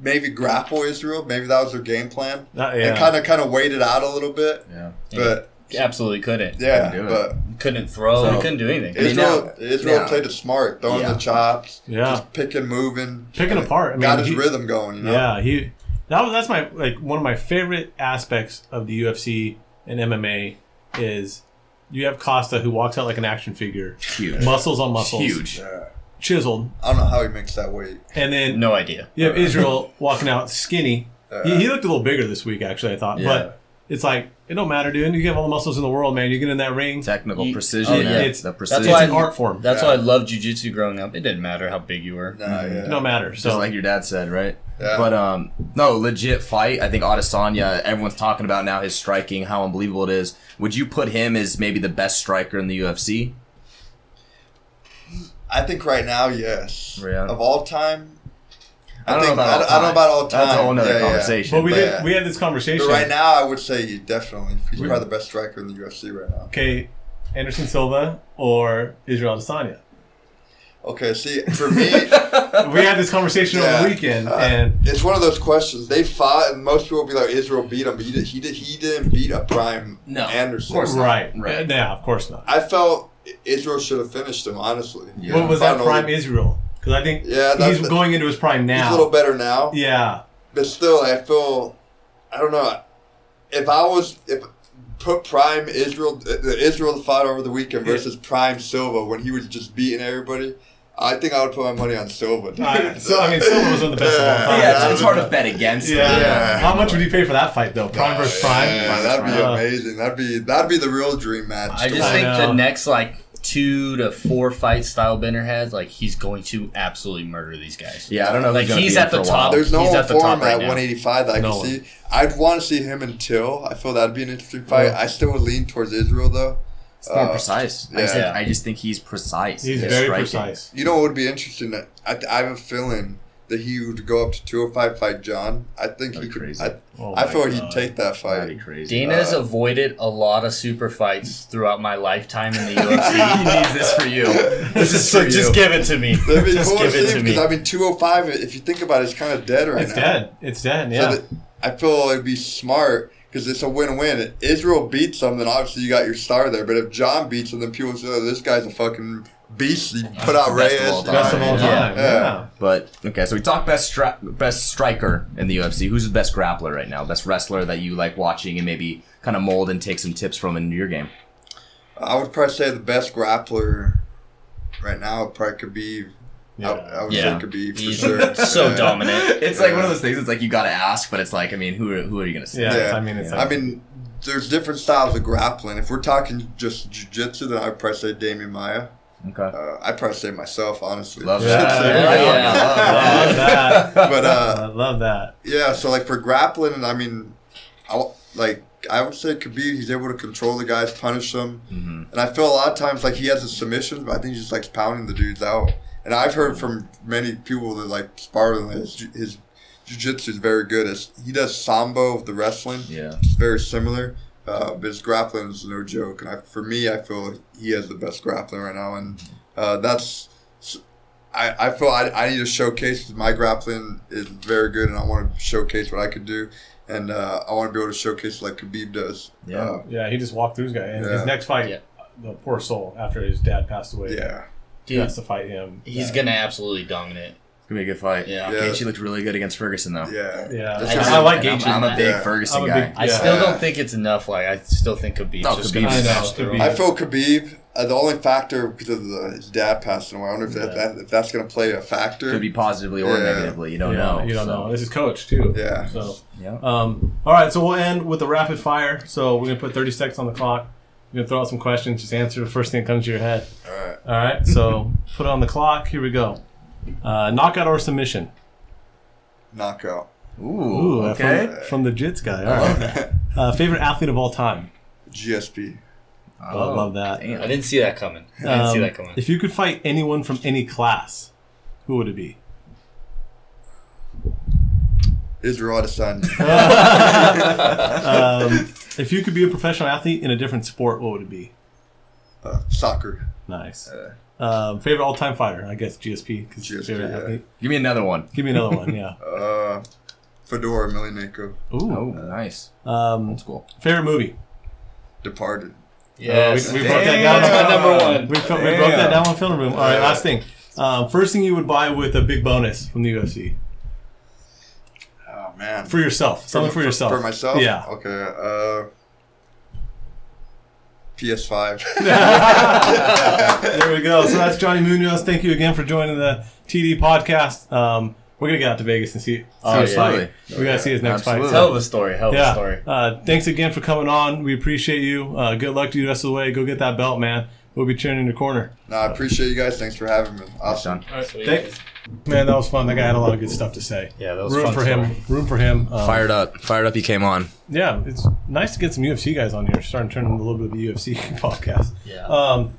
maybe grapple Israel. Maybe that was their game plan. And kind of waited out a little bit. Yeah, but. Absolutely couldn't. Yeah, couldn't throw. So, couldn't do anything. Israel played it smart, throwing the chops, just picking, moving, picking apart. I mean, got his rhythm going. Yeah, that's my one of my favorite aspects of the UFC and MMA is you have Costa who walks out like an action figure, huge muscles on muscles, huge, chiseled. I don't know how he makes that weight. And then no idea. You have Israel walking out skinny. He looked a little bigger this week, actually. I thought, but it's like. It don't matter, dude. You have all the muscles in the world, man. You get in that ring. Technical precision. That's why it's an art form. That's why I loved jiu-jitsu growing up. It didn't matter how big you were. It don't matter. So. Just like your dad said, right? Yeah. But, no, legit fight. I think Adesanya, everyone's talking about now his striking, how unbelievable it is. Would you put him as maybe the best striker in the UFC? I think right now, yes. Yeah. Of all time? I don't know about all time. That's a whole other conversation. But we had this conversation. But right now, I would say you definitely. He's probably the best striker in the UFC right now. Okay, Anderson Silva or Israel Adesanya? Okay, see, for me... we had this conversation over the weekend. And it's one of those questions. They fought, and most people will be like, Israel beat him, but he didn't beat a prime Anderson. Of course not. Right. Yeah, of course not. I felt Israel should have finished him, honestly. Yeah. What was that prime Israel? Because I think he's going into his prime now. He's a little better now. Yeah. But still, I feel, I don't know. If I was, put prime Israel, the Israel fought over the weekend versus prime Silva when he was just beating everybody, I think I would put my money on Silva. Silva was one of the best of all time. Yeah, it's hard to bet against him. Yeah. How much would you pay for that fight, though? Prime versus prime? Yeah, that'd be amazing. That'd be the real dream match. I just think the next, 2 to 4 fight Stylebender has, he's going to absolutely murder these guys. Yeah, I don't know. He's at the top. There's no one for him at 185 that I can see. I'd want to see him until. I feel that'd be an interesting fight. I still would lean towards Israel, though. It's more precise. Yeah. I just think he's precise. He's very precise. You know what would be interesting? I have a feeling that he would go up to 205, fight John. I think he could. I feel he'd take that fight. That'd be crazy. Dana's avoided a lot of super fights throughout my lifetime in the UFC. He needs this for you. This is for you. Just give it to me. Just give it to me. I mean, 205. If you think about it, it's kind of dead right now. It's dead. Yeah. So I feel it'd be smart. Because it's a win-win. If Israel beats him, then obviously you got your star there. But if John beats him, then people say, "This guy's a fucking beast. He put out Reyes. Best of all time. Yeah. But, okay, so we talked best striker in the UFC. Who's the best grappler right now? Best wrestler that you like watching and maybe kind of mold and take some tips from in your game? I would probably say the best grappler right now probably could be... Yeah. I would say Khabib for sure. So dominant. It's like one of those things. It's like you got to ask, but it's like, I mean, who are you going to say? Yeah. I mean, there's different styles of grappling. If we're talking just jiu-jitsu, then I'd probably say Damian Maia. Okay. I'd probably say myself, honestly. Love that. But I love that. Yeah. So like for grappling, I mean, I would say Khabib, he's able to control the guys, punish them, and I feel a lot of times like he has his submissions, but I think he just likes pounding the dudes out. And I've heard from many people that like sparring his jiu-jitsu is very good. He does sambo with the wrestling. Yeah. It's very similar. But his grappling is no joke. And I feel he has the best grappling right now. And I feel I need to showcase my grappling is very good, and I want to showcase what I could do. And I want to be able to showcase like Khabib does. Yeah. He just walked through this guy. And his next fight, the poor soul, after his dad passed away. Yeah. Dude, he has to fight him. He's going to absolutely dominate. It's going to be a good fight. Yeah. Gaethje looked really good against Ferguson, though. Yeah. Yeah. I like Gaethje. I'm a big Ferguson guy. I still don't think it's enough. Like, I still think Khabib's just going to smash through. I feel Khabib, the only factor because of his dad passing away, I wonder if that's going to play a factor. Could be positively or negatively. You don't know. You don't know. This is coach, too. Yeah. So, all right, so we'll end with the rapid fire. So we're going to put 30 seconds on the clock. You're going to throw out some questions. Just answer the first thing that comes to your head. All right. So put it on the clock. Here we go. Knockout or submission? Knockout. Ooh, okay. From the Jits guy. All right. Favorite athlete of all time? GSP. I love that. Damn. I didn't see that coming. If you could fight anyone from any class, who would it be? Israel Adesanya. If you could be a professional athlete in a different sport, what would it be? Soccer. Nice. Favorite all-time fighter? I guess GSP. Favorite athlete. Give me another one, yeah. Fedor Emelianenko. Ooh, nice. That's cool. Favorite movie? Departed. Yes. We broke that down. That's my number one. We broke that down on Film Room. All right, last thing. First thing you would buy with a big bonus from the UFC? Man. For yourself. Something for yourself. For myself? Yeah. Okay. PS5. There we go. So that's Johnny Munoz. Thank you again for joining the TD podcast. We're going to get out to Vegas and see his fight. We're going to see his next fight. So. Hell of a story. Thanks again for coming on. We appreciate you. Good luck to you the rest of the way. Go get that belt, man. We'll be cheering in your corner. No, I appreciate you guys. Thanks for having me. Awesome. All right, thanks. Man, that was fun. That guy had a lot of good stuff to say. Yeah, that was fun. Room for him. Fired up he came on. Yeah, it's nice to get some UFC guys on here. Starting to turn into a little bit of a UFC podcast. Yeah.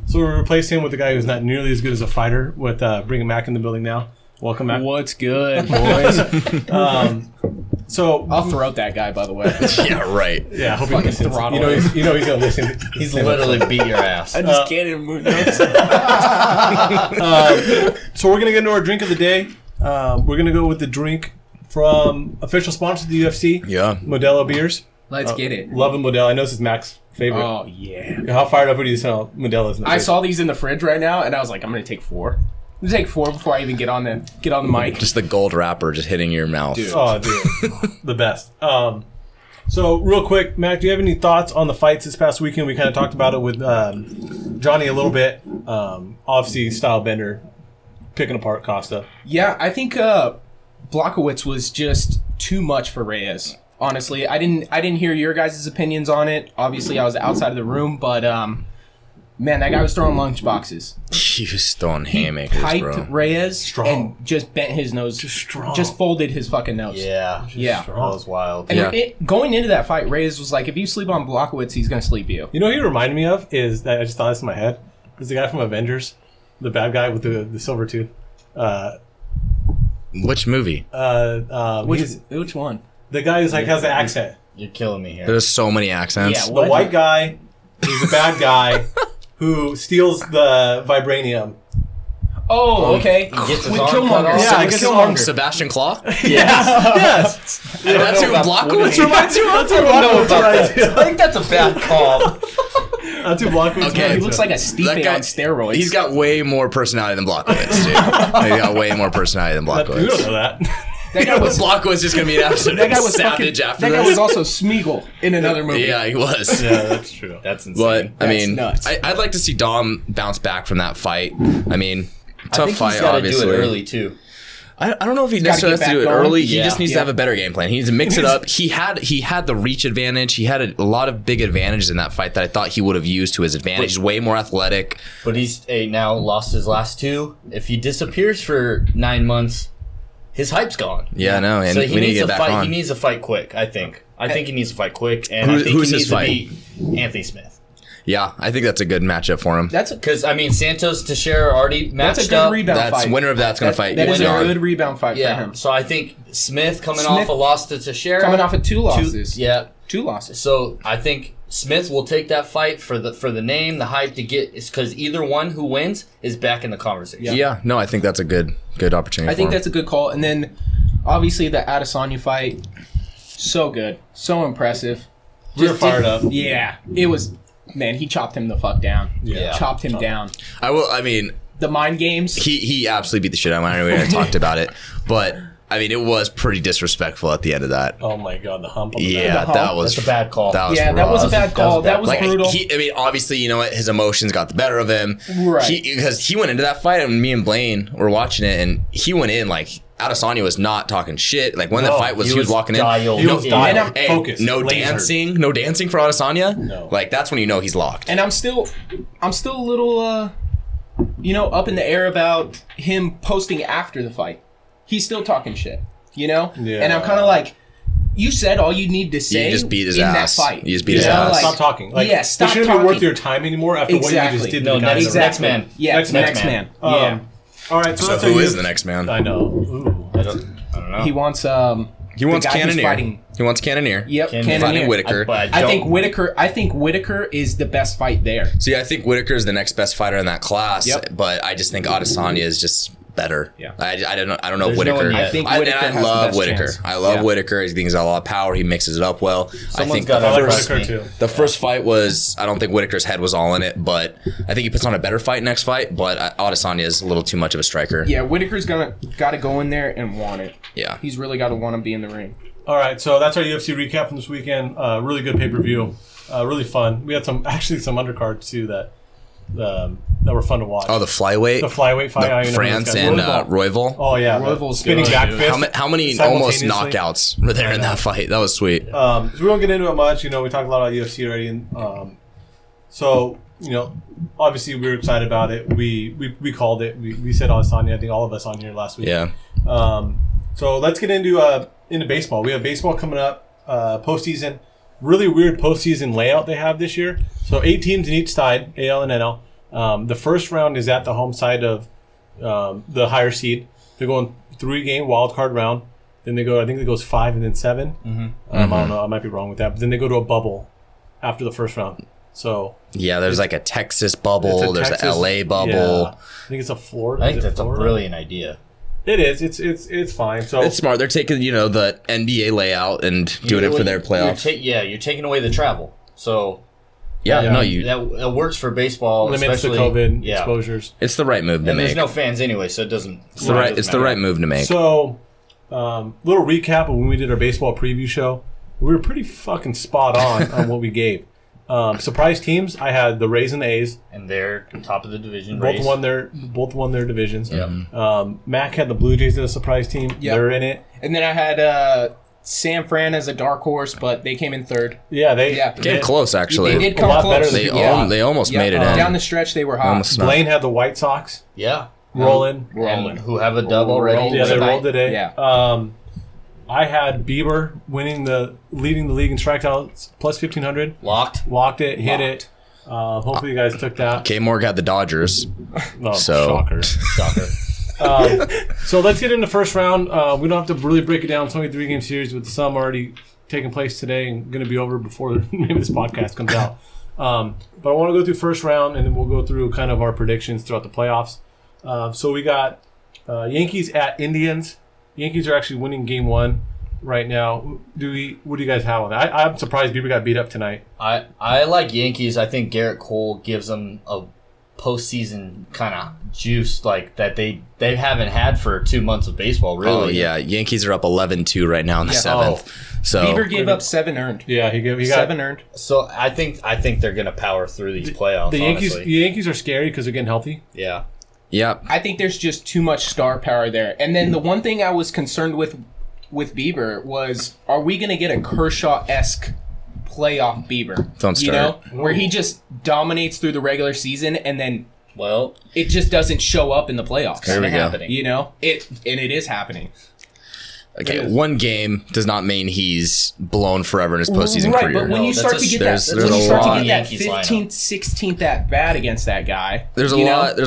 So we replaced him with a guy who's not nearly as good as a fighter with bringing Mac in the building now. Welcome back. What's good, boys? So I'll throw out that guy, by the way. Yeah, right. Yeah, I hope he listens. He's gonna listen. He's literally beat your ass. I just can't even move. So we're gonna get into our drink of the day. We're gonna go with the drink from official sponsor of the UFC. Yeah, Modelo beers. Let's get it. Loving Modelo. I know this is Mac's favorite. Oh yeah. How fired up are you? So Modelo's. I saw these in the fridge right now, and I was like, I'm gonna take four. I'm gonna take four before I even get on the mic. Just the gold wrapper just hitting your mouth. Dude. Oh, dude. The best. So real quick, Mac, do you have any thoughts on the fights this past weekend? We kind of talked about it with Johnny a little bit. Obviously, Stylebender picking apart Costa. Yeah, I think Błachowicz was just too much for Reyes. Honestly, I didn't hear your guys' opinions on it. Obviously, I was outside of the room, but. Man, that guy was throwing lunchboxes. He was throwing haymakers, bro. He piped Reyes and just bent his nose. Just folded his fucking nose. Yeah. That was wild. And going into that fight, Reyes was like, if you sleep on Błachowicz, he's going to sleep you. You know what he reminded me of is that I just thought this in my head. Is the guy from Avengers, the bad guy with the silver tooth. Which movie? Which one? The guy who's like has the accent. You're killing me here. There's so many accents. Yeah, the white guy is the bad guy. Who steals the vibranium. Oh, okay. He gets his arm cut off. Yeah, he gets his arm. Sebastian Claw? Yes. That's who Błachowicz reminds you of? I don't know about that. I think that's a bad call. That's who Błachowicz is. He looks like a Stipe on steroids. He's got way more personality than Błachowicz, dude. He's got way more personality than Błachowicz. You don't know that. That guy was Błachowicz just going to be an absolute savage after that. That guy was also Smeagol in another movie. Yeah, he was. Yeah, that's true. That's insane. But, that's nuts. I'd like to see Dom bounce back from that fight. I mean, tough fight, obviously. I think he's got to do it early, too. I don't know if he necessarily has to do it early. He just needs to have a better game plan. He needs to mix it up. He had the reach advantage. He had a lot of big advantages in that fight that I thought he would have used to his advantage. He's way more athletic. But he's now lost his last two. If he disappears for 9 months, his hype's gone. Yeah, I know. And so we need to get back on. He needs to fight quick, I think. I think he needs to fight quick. And who's his fight? He needs to beat Anthony Smith. Yeah, I think that's a good matchup for him. That's because Santos Teixeira already matched up. That's a good rebound fight. That's winner of that's going to fight. That is a good rebound fight for him. So I think Smith coming off a loss to Teixeira, coming off of two losses. Two losses. So I think Smith will take that fight for the name, the hype to get is because either one who wins is back in the conversation. Yeah, no, I think that's a good opportunity. I think that's a good call. And then obviously the Adesanya fight, so good, so impressive. We're fired up. Yeah, it was. Man, he chopped him the fuck down. Yeah. Chopped him down. I will. The mind games. He absolutely beat the shit out of me. We already talked about it, but it was pretty disrespectful at the end of that. Oh my god, the hump. That's a bad call. That was a bad call. That was brutal. Obviously, you know what? His emotions got the better of him, right? Because he went into that fight, and me and Blaine were watching it, and he went in like. Adesanya was not talking shit. Like when the fight was, he was walking in. Dancing. No dancing for Adesanya. No. Like that's when you know he's locked. And I'm still a little, up in the air about him posting after the fight. He's still talking shit, Yeah. And I'm kind of like, you said all you need to say. You just beat his ass. That fight. You just beat his ass. Like, stop talking. Like, yeah, stop talking. It shouldn't be worth your time anymore after what you just did. No, not exactly. Next man. Yeah, next man. Yeah. All right, so who is the next man? I know. Ooh, I don't know. He wants Cannonier. He wants Cannonier. Yep, Cannonier. Fighting Whitaker. I think Whitaker is the best fight there. See, I think Whitaker is the next best fighter in that class. Yep. But I just think Adesanya is just better. Yeah. I don't know There's Whitaker. No, I think Whitaker I love Whitaker. Chance. I love Whitaker. He thinks he's got a lot of power. He mixes it up well. The first fight was, I don't think Whitaker's head was all in it, but I think he puts on a better fight next fight, but Adesanya is a little too much of a striker. Yeah, Whitaker's got to go in there and want it. Yeah. He's really got to want to be in the ring. All right, so that's our UFC recap from this weekend. Really good pay-per-view. Really fun. We had some undercards too that were fun to watch. Oh, the flyweight fight. France and Royval. Oh yeah, Royval's spinning back fist. How many almost knockouts were there in that fight? That was sweet. So we won't get into it much. We talked a lot about UFC already, and obviously we were excited about it. We called it. We said Adesanya. I think all of us on here last week. Yeah. So let's get into baseball. We have baseball coming up. Postseason. Really weird postseason layout they have this year. So 8 teams in each side, AL and NL. The first round is at the home side of the higher seed. They're going 3-game wild card round. Then they go, I think it goes 5 and then 7. Mm-hmm. I don't know. I might be wrong with that. But then they go to a bubble after the first round. So yeah, there's like a Texas bubble. There's a LA bubble. Yeah, I think it's a Florida. I think that's a brilliant idea. It is. It's fine. So it's smart. They're taking the NBA layout and doing it for their playoffs. You're taking away the travel. So. That works for baseball. Limits the COVID exposures. It's the right move to make. There's no fans anyway, so it doesn't. It's the right move to make. So, little recap of when we did our baseball preview show. We were pretty fucking spot on on what we gave. Surprise teams. I had the Rays and the A's, and they're top of the division. Both won their divisions. Yep. Mac had the Blue Jays as a surprise team. Yep. They're in it. And then I had. San Fran as a dark horse, but they came in third. Yeah, they came close, actually. They did come a lot close. They almost made it in. Down the stretch, they were hot. Blaine had the White Sox. Yeah. Rolling. Who have a dub already. Yeah, they rolled today. Yeah. I had Bieber leading the league in strikeouts, plus 1,500. Locked it. Hit it. Hopefully you guys took that. K-Morg had the Dodgers. Shocker. So let's get into the first round. We don't have to really break it down. It's only a 3-game series with some already taking place today and going to be over before maybe this podcast comes out. But I want to go through first round, and then we'll go through kind of our predictions throughout the playoffs. So we got Yankees at Indians. Yankees are actually winning game 1. right now. What do you guys have on that? I'm surprised Bieber got beat up tonight. I like Yankees. I think Garrett Cole gives them a postseason kind of juice like that they haven't had for 2 months of baseball, really. Oh, yeah. Yankees are up 11-2 right now in the seventh. Oh. So Bieber gave up 7 earned. Yeah, he got 7 earned. So I think they're going to power through these playoffs, the Yankees are scary because they're getting healthy. Yeah. Yeah. I think there's just too much star power there. And then the one thing I was concerned with Bieber was, are we going to get a Kershaw-esque playoff Bieber? Don't start. You know, where he just dominates through the regular season and then, well, it just doesn't show up in the playoffs. There we go. Happening. You know, it is happening. Okay, one game does not mean he's blown forever in his postseason career. Right, but when you start to get that 15th, 16th at bat against that guy, there's a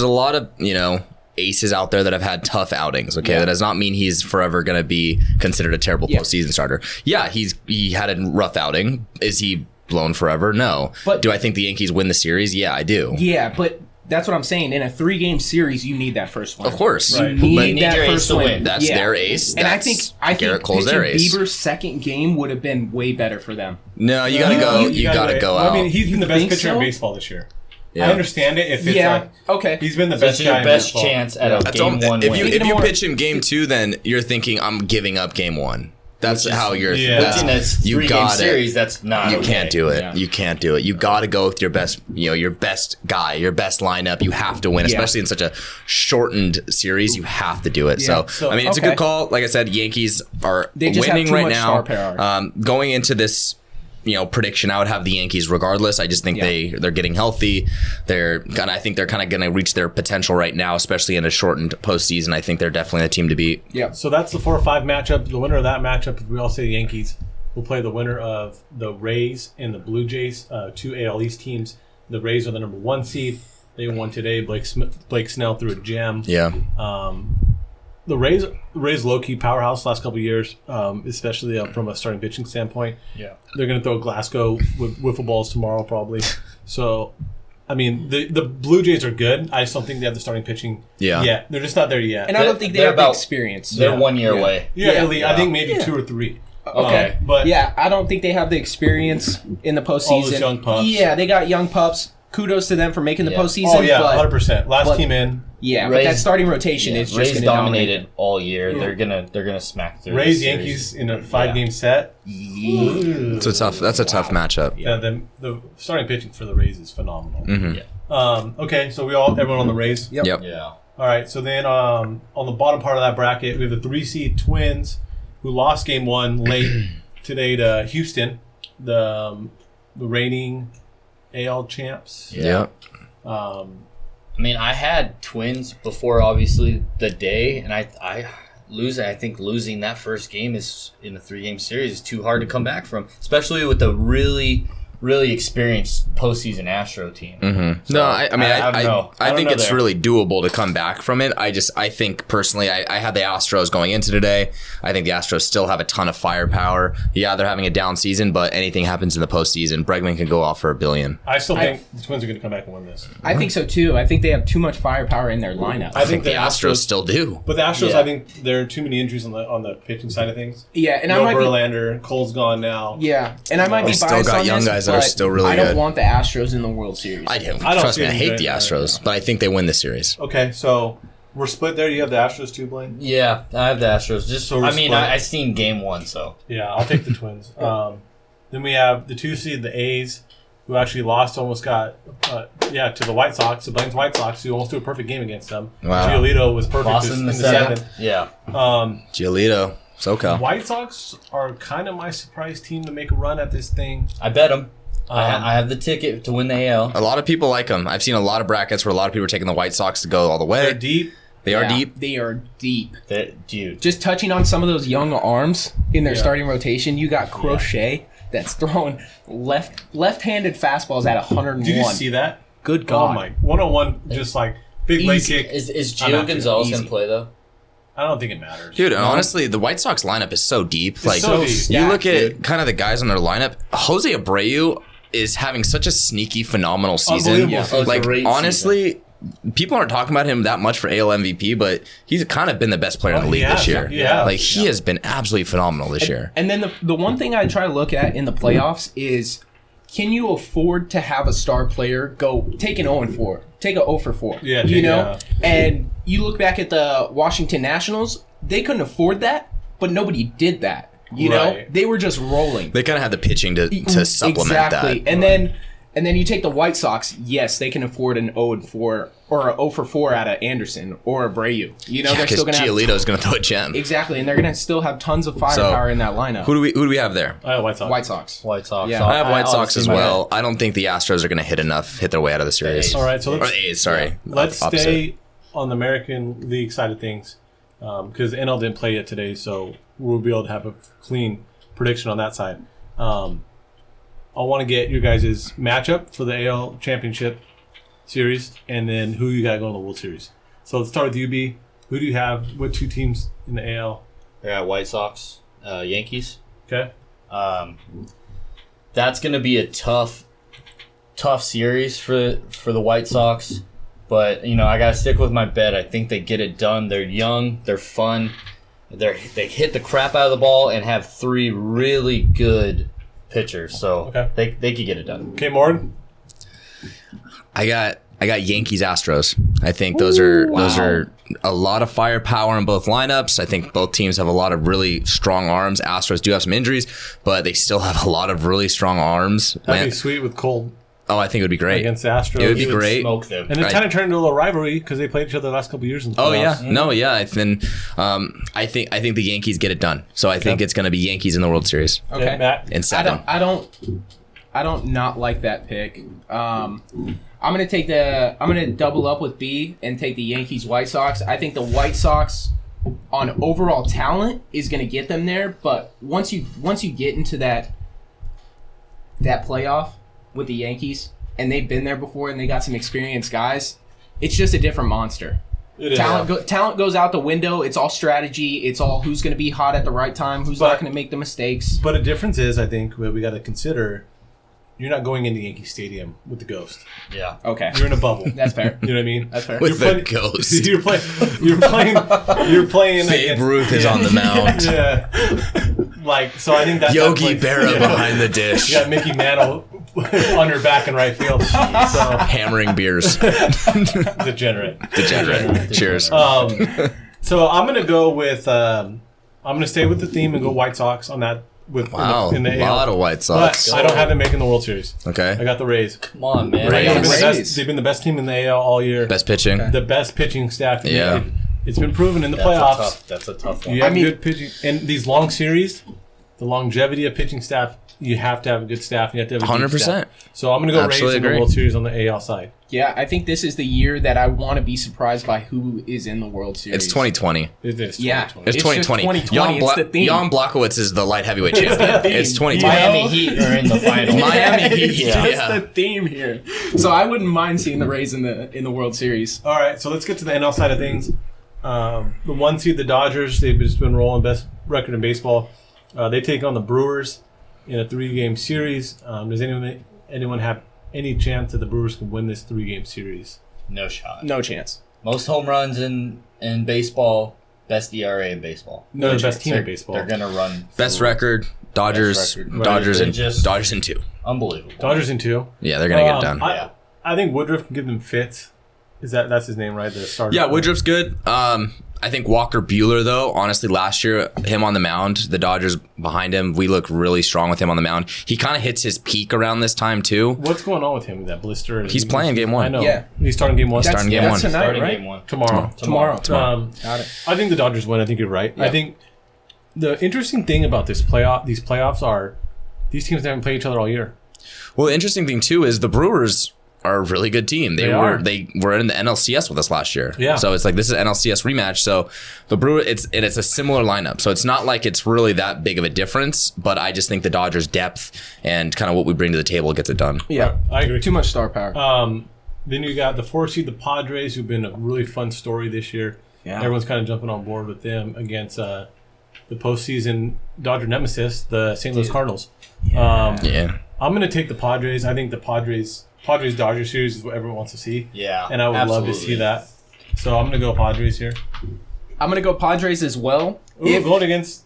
lot of aces out there that have had tough outings. Okay, yeah. That does not mean he's forever going to be considered a terrible postseason starter. Yeah, he had a rough outing. Is he blown forever? No. But do I think the Yankees win the series? Yeah, I do. Yeah, but. That's what I'm saying. In a 3-game series, you need that first win. Of course. Right. You need that first win. That's their ace. And I think Garrett Cole's their ace. Bieber's second game would have been way better for them. No, you got to go. You got to go out. I mean, he's been the best pitcher in baseball this year. Yeah. I understand it. If it's he's been the best guy in baseball. Chance at a game one win. If you pitch him game two, then you're thinking, I'm giving up game one. That's how you're. Yeah. You got it. Series, that's not. You can't do it. Yeah. You can't do it. You got to go with your best. Your best guy, your best lineup. You have to win, especially in such a shortened series. You have to do it. Yeah. So I mean, it's a good call. Like I said, Yankees are winning right now. Going into this, prediction, I would have the Yankees regardless. I just think they're getting healthy. I think they're kind of going to reach their potential right now, especially in a shortened postseason. I think they're definitely the team to beat. Yeah. So that's the 4 or 5 matchup. The winner of that matchup, if we all say the Yankees, will play the winner of the Rays and the Blue Jays, 2 AL East teams. The Rays are the number 1 seed. They won today. Blake Snell threw a gem. Yeah. The Rays low-key powerhouse last couple of years, especially from a starting pitching standpoint. Yeah, they're going to throw Glasgow with wiffle balls tomorrow probably. So, I mean, the Blue Jays are good. I just don't think they have the starting pitching. Yeah, they're just not there yet. And I don't think they have the experience. They're 1 year away. Yeah, I think maybe 2 or 3. Okay, but I don't think they have the experience in the postseason. All those young pups. Yeah, they got young pups. Kudos to them for making the postseason. Oh, yeah, 100%. Last team in. Yeah, Rays, but that starting rotation is just going to dominate all year. Yeah. They're gonna smack through. Rays Yankees in a 5-game set. Yeah. That's a tough matchup. Yeah, the starting pitching for the Rays is phenomenal. Mm-hmm. Yeah. Okay, so everyone on the Rays. Yep. Yeah. All right. So then on the bottom part of that bracket, we have the 3 seed Twins, who lost game 1 late today to Houston, the reigning AL champs. Yeah. I mean, I had Twins before, obviously, the day, and I think losing that first game is in a 3-game series is too hard to come back from, especially with the really, really experienced postseason Astro team. Mm-hmm. So, no, I think it's really doable to come back from it. I think personally, I had the Astros going into today. I think the Astros still have a ton of firepower. Yeah, they're having a down season, but anything happens in the postseason, Bregman can go off for $1 billion. I still think the Twins are going to come back and win this. I think so too. I think they have too much firepower in their lineup. I think the Astros still do. But the Astros, I think there are too many injuries on the pitching side of things. Yeah, and Verlander, Cole's gone now. Yeah, and I might be biased on young guys. Are still really good. I don't want the Astros in the World Series. I do. Trust me, I hate the Astros, but I think they win the series. Okay, so we're split there. You have the Astros too, Blaine? Yeah, I have the Astros. Just so I seen game 1, so. Yeah, I'll take the Twins. Then we have the 2 seed, the A's, who actually lost, almost got to the White Sox, the Blaine's White Sox, who almost threw a perfect game against them. Wow. Giolito was perfect in the seventh. Yeah. Giolito. SoCal. White Sox are kind of my surprise team to make a run at this thing. I bet them. I have the ticket to win the AL. A lot of people like them. I've seen a lot of brackets where a lot of people are taking the White Sox to go all the way. They're deep. They are deep. Dude. Just touching on some of those young arms in their starting rotation, you got Crochet that's throwing left-handed fastballs at 101. Did you see that? Good God. Oh my. 101, just like big leg kick. Is Gio Gonzalez going to play, though? I don't think it matters. Dude, honestly, the White Sox lineup is so deep. You look at kind of the guys on their lineup. Jose Abreu is having such a sneaky, phenomenal season. Like, honestly, people aren't talking about him that much for AL MVP, but he's kind of been the best player in the league this year. Yeah, like he has been absolutely phenomenal this year. And then the one thing I try to look at in the playoffs is, can you afford to have a star player go take an 0-4, take a 0-4? Yeah, you know. Yeah. And you look back at the Washington Nationals; they couldn't afford that, but nobody did that. You know, they were just rolling. They kind of had the pitching to supplement that. And then. And then you take the White Sox. Yes, they can afford an 0-4 or a 0-4 out of Anderson or Abreu. You know, they're still going to have Giolito's going to throw a gem. Exactly, and they're going to still have tons of firepower in that lineup. Who do we have there? White Sox. Yeah. I have White Sox as well. I don't think the Astros are going to hit their way out of the series. All right, so let's stay on the American League side of things, because NL didn't play yet today, so we'll be able to have a clean prediction on that side. I want to get your guys' matchup for the AL Championship Series, and then who you got going to the World Series. So let's start with UB. Who do you have? What two teams in the AL? Yeah, White Sox, Yankees. Okay. That's going to be a tough series for the White Sox, but you know I got to stick with my bet. I think they get it done. They're young. They're fun. They hit the crap out of the ball and have three really good pitcher, so they could get it done. Okay, Morgan. I got Yankees, Astros. I think those are a lot of firepower in both lineups. I think both teams have a lot of really strong arms. Astros do have some injuries, but they still have a lot of really strong arms. That'd be sweet with Cole. Oh, I think it would be great against the Astros. It would be great. Smoke them. And it kind of turned into a little rivalry because they played each other the last couple of years. In the playoffs. Then I think the Yankees get it done. So I think it's going to be Yankees in the World Series. Okay, Matt. And seven. I don't not like that pick. I'm going to double up with B and take the Yankees White Sox. I think the White Sox on overall talent is going to get them there, but once you get into that playoff with the Yankees, and they've been there before, and they got some experienced guys. It's just a different monster. Talent goes out the window. It's all strategy. It's all who's going to be hot at the right time, who's not going to make the mistakes. But a difference is, I think, what we got to consider, you're not going into Yankee Stadium with the Ghost. Yeah. Okay. You're in a bubble. That's fair. You know what I mean? That's fair. Ghost. You're playing. Babe Ruth is on the mound. Yeah. So I think that's Yogi Berra behind the dish. You got Mickey Mantle on her back in right field. So. Hammering beers. Degenerate. Cheers. So I'm going to go with, I'm going to stay with the theme and go White Sox on that. In the AL. A lot of White Sox. But I don't have them making the World Series. Okay. I got the Rays. Come on, man. They've been the best team in the AL all year. Best pitching. Okay. The best pitching staff. Yeah. It's been proven in the playoffs. That's a tough one. You have good pitching. And these long series, the longevity of pitching staff, you have to have a good staff. You have to have a 100%. Staff. So I'm going to go Rays in the World Series on the AL side. Yeah, I think this is the year that I want to be surprised by who is in the World Series. It's 2020. It is. 2020. Yeah. It's 2020. 2020. It's the theme. Jan Błachowicz is the light heavyweight champion. It's 2020. Miami Heat are in the final. It's just the theme here. So I wouldn't mind seeing the Rays in the World Series. All right, so let's get to the NL side of things. The one seed, the Dodgers, they've just been rolling, best record in baseball. They take on the Brewers in a 3-game series. Does anyone have any chance that the Brewers can win this 3-game series? No shot. No chance. Most home runs in baseball, best ERA in baseball. No, the best team in baseball. They're going to run. Best record, Dodgers in 2. Unbelievable. Dodgers in 2. Yeah, they're going to get done. I think Woodruff can give them fits. That's his name, right? The starter. Yeah, Woodruff's good. I think Walker Buehler, though, honestly, last year, him on the mound, the Dodgers behind him, we look really strong with him on the mound. He kind of hits his peak around this time, too. What's going on with him, that blister? He's playing game one. I know. Yeah. He's starting game one. Tomorrow. Got it. I think the Dodgers win. I think you're right. Yeah. I think the interesting thing about these playoffs are these teams haven't played each other all year. Well, the interesting thing, too, is the Brewers are a really good team. They were in the NLCS with us last year. Yeah. So it's like this is an NLCS rematch. So the Brewers, it's a similar lineup. So it's not like it's really that big of a difference. But I just think the Dodgers' depth and kind of what we bring to the table gets it done. Yeah, I agree. Too much star power. Then you got the 4 seed, the Padres, who've been a really fun story this year. Yeah. Everyone's kind of jumping on board with them against the postseason Dodger nemesis, the St. Louis Cardinals. Yeah. I'm going to take the Padres. I think the Padres-Dodgers series is what everyone wants to see. Yeah, and I would love to see that. So I'm going to go Padres here. I'm going to go Padres as well. Ooh, if going against...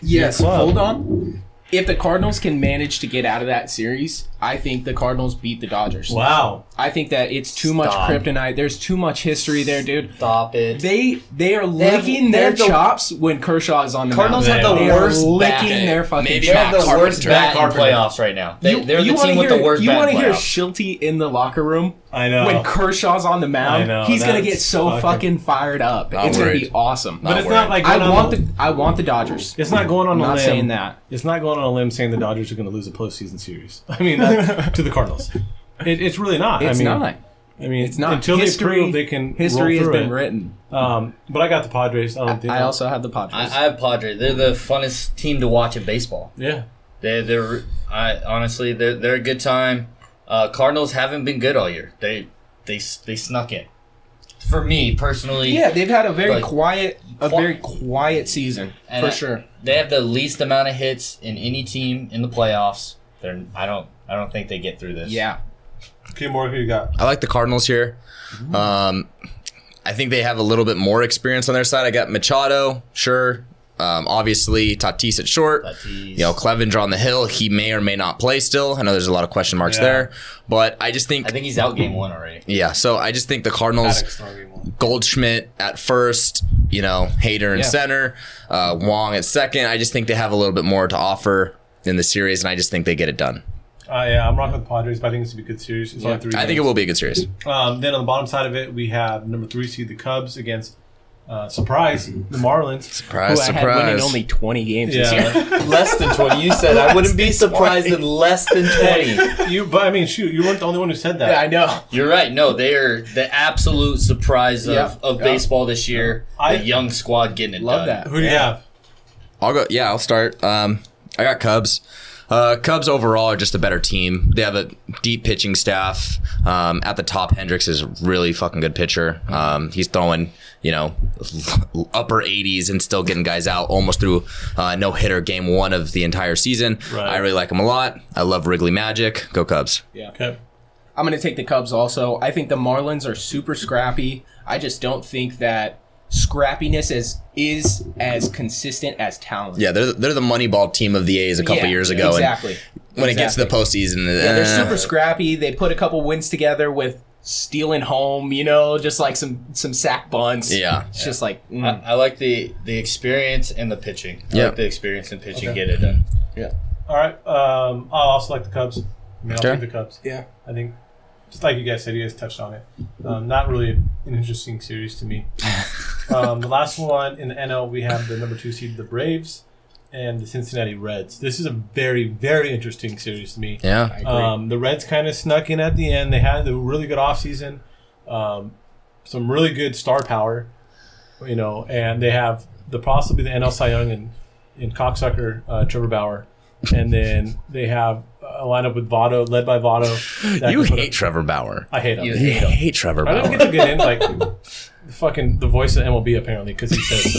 Yes, hold on. If the Cardinals can manage to get out of that series, I think the Cardinals beat the Dodgers. Wow. I think that it's too much kryptonite. There's too much history there, dude. Stop it. They are licking their chops when Kershaw is on the Cardinals mound. Cardinals have the worst licking bat. Their fucking Maybe chops. They're the worst bat in playoffs right now. They're the team with the worst bat. You want to hear Schulte in the locker room? I know. When Kershaw's on the mound, he's going to get so fucking fired up. Not it's going to be awesome. But it's not like I want the Dodgers. It's not going on a limb. I'm not saying that. It's not going on a limb saying the Dodgers are going to lose a postseason series. I mean, to the Cardinals. It's really not. It's not. Until they prove they can history has been written. But I got the Padres. I also have the Padres. I have Padres. They're the funnest team to watch in baseball. Yeah. They're honestly a good time. Cardinals haven't been good all year. They snuck in. For me personally, yeah, they've had a very quiet season for sure. They have the least amount of hits in any team in the playoffs. I don't think they get through this. Yeah. Okay, more who you got? I like the Cardinals here. I think they have a little bit more experience on their side. I got Machado, sure. Obviously, Tatis at short. You know, Clevinger on the hill. He may or may not play still. I know there's a lot of question marks there, but I just think he's out game one already. Yeah, so I just think the Cardinals, Goldschmidt at first, you know, Hader in center, Wong at second. I just think they have a little bit more to offer in the series, and I just think they get it done. I'm rocking with the Padres, but I think it's going to be a good series. It's only 3 games. I think it will be a good series. Then on the bottom side of it, we have number 3 seed the Cubs against. Surprise! The Marlins. Surprise! Had winning only 20 games this year. Less than 20. You said I wouldn't be surprised in less than 20. You weren't the only one who said that. Yeah, I know. You're right. No, they're the absolute surprise of baseball this year. The young squad getting it done. Love that. Who do you have? I'll go. Yeah, I'll start. I got Cubs. Cubs overall are just a better team. They have a deep pitching staff. At the top, Hendricks is a really fucking good pitcher. He's throwing, you know, upper 80s and still getting guys out almost through no-hitter game one of the entire season. Right. I really like him a lot. I love Wrigley Magic. Go Cubs. Yeah. Okay. I'm going to take the Cubs also. I think the Marlins are super scrappy. I just don't think that scrappiness is as consistent as talent. Yeah, they're the Moneyball team of the A's a couple years ago. Exactly. When it gets to the postseason, they're super scrappy. They put a couple wins together with stealing home, you know, just like some sack bunts. Yeah, it's just like I like the experience and the pitching. Like the experience and pitching get it done. Yeah. All right. I also like the Cubs. I'll take the Cubs. Yeah. I think. Just like you guys said, you guys touched on it. Not really an interesting series to me. The last one in the NL, we have the number 2 seed, the Braves, and the Cincinnati Reds. This is a very, very interesting series to me. Yeah, I agree. The Reds kind of snuck in at the end. They had a really good offseason, some really good star power, you know, and they have possibly the NL Cy Young and cocksucker Trevor Bauer. And then they have a lineup with Votto, led by Votto. You hate Trevor Bauer. I hate him. You hate Trevor Bauer. I didn't get to get in, like, the voice of MLB, apparently, because he says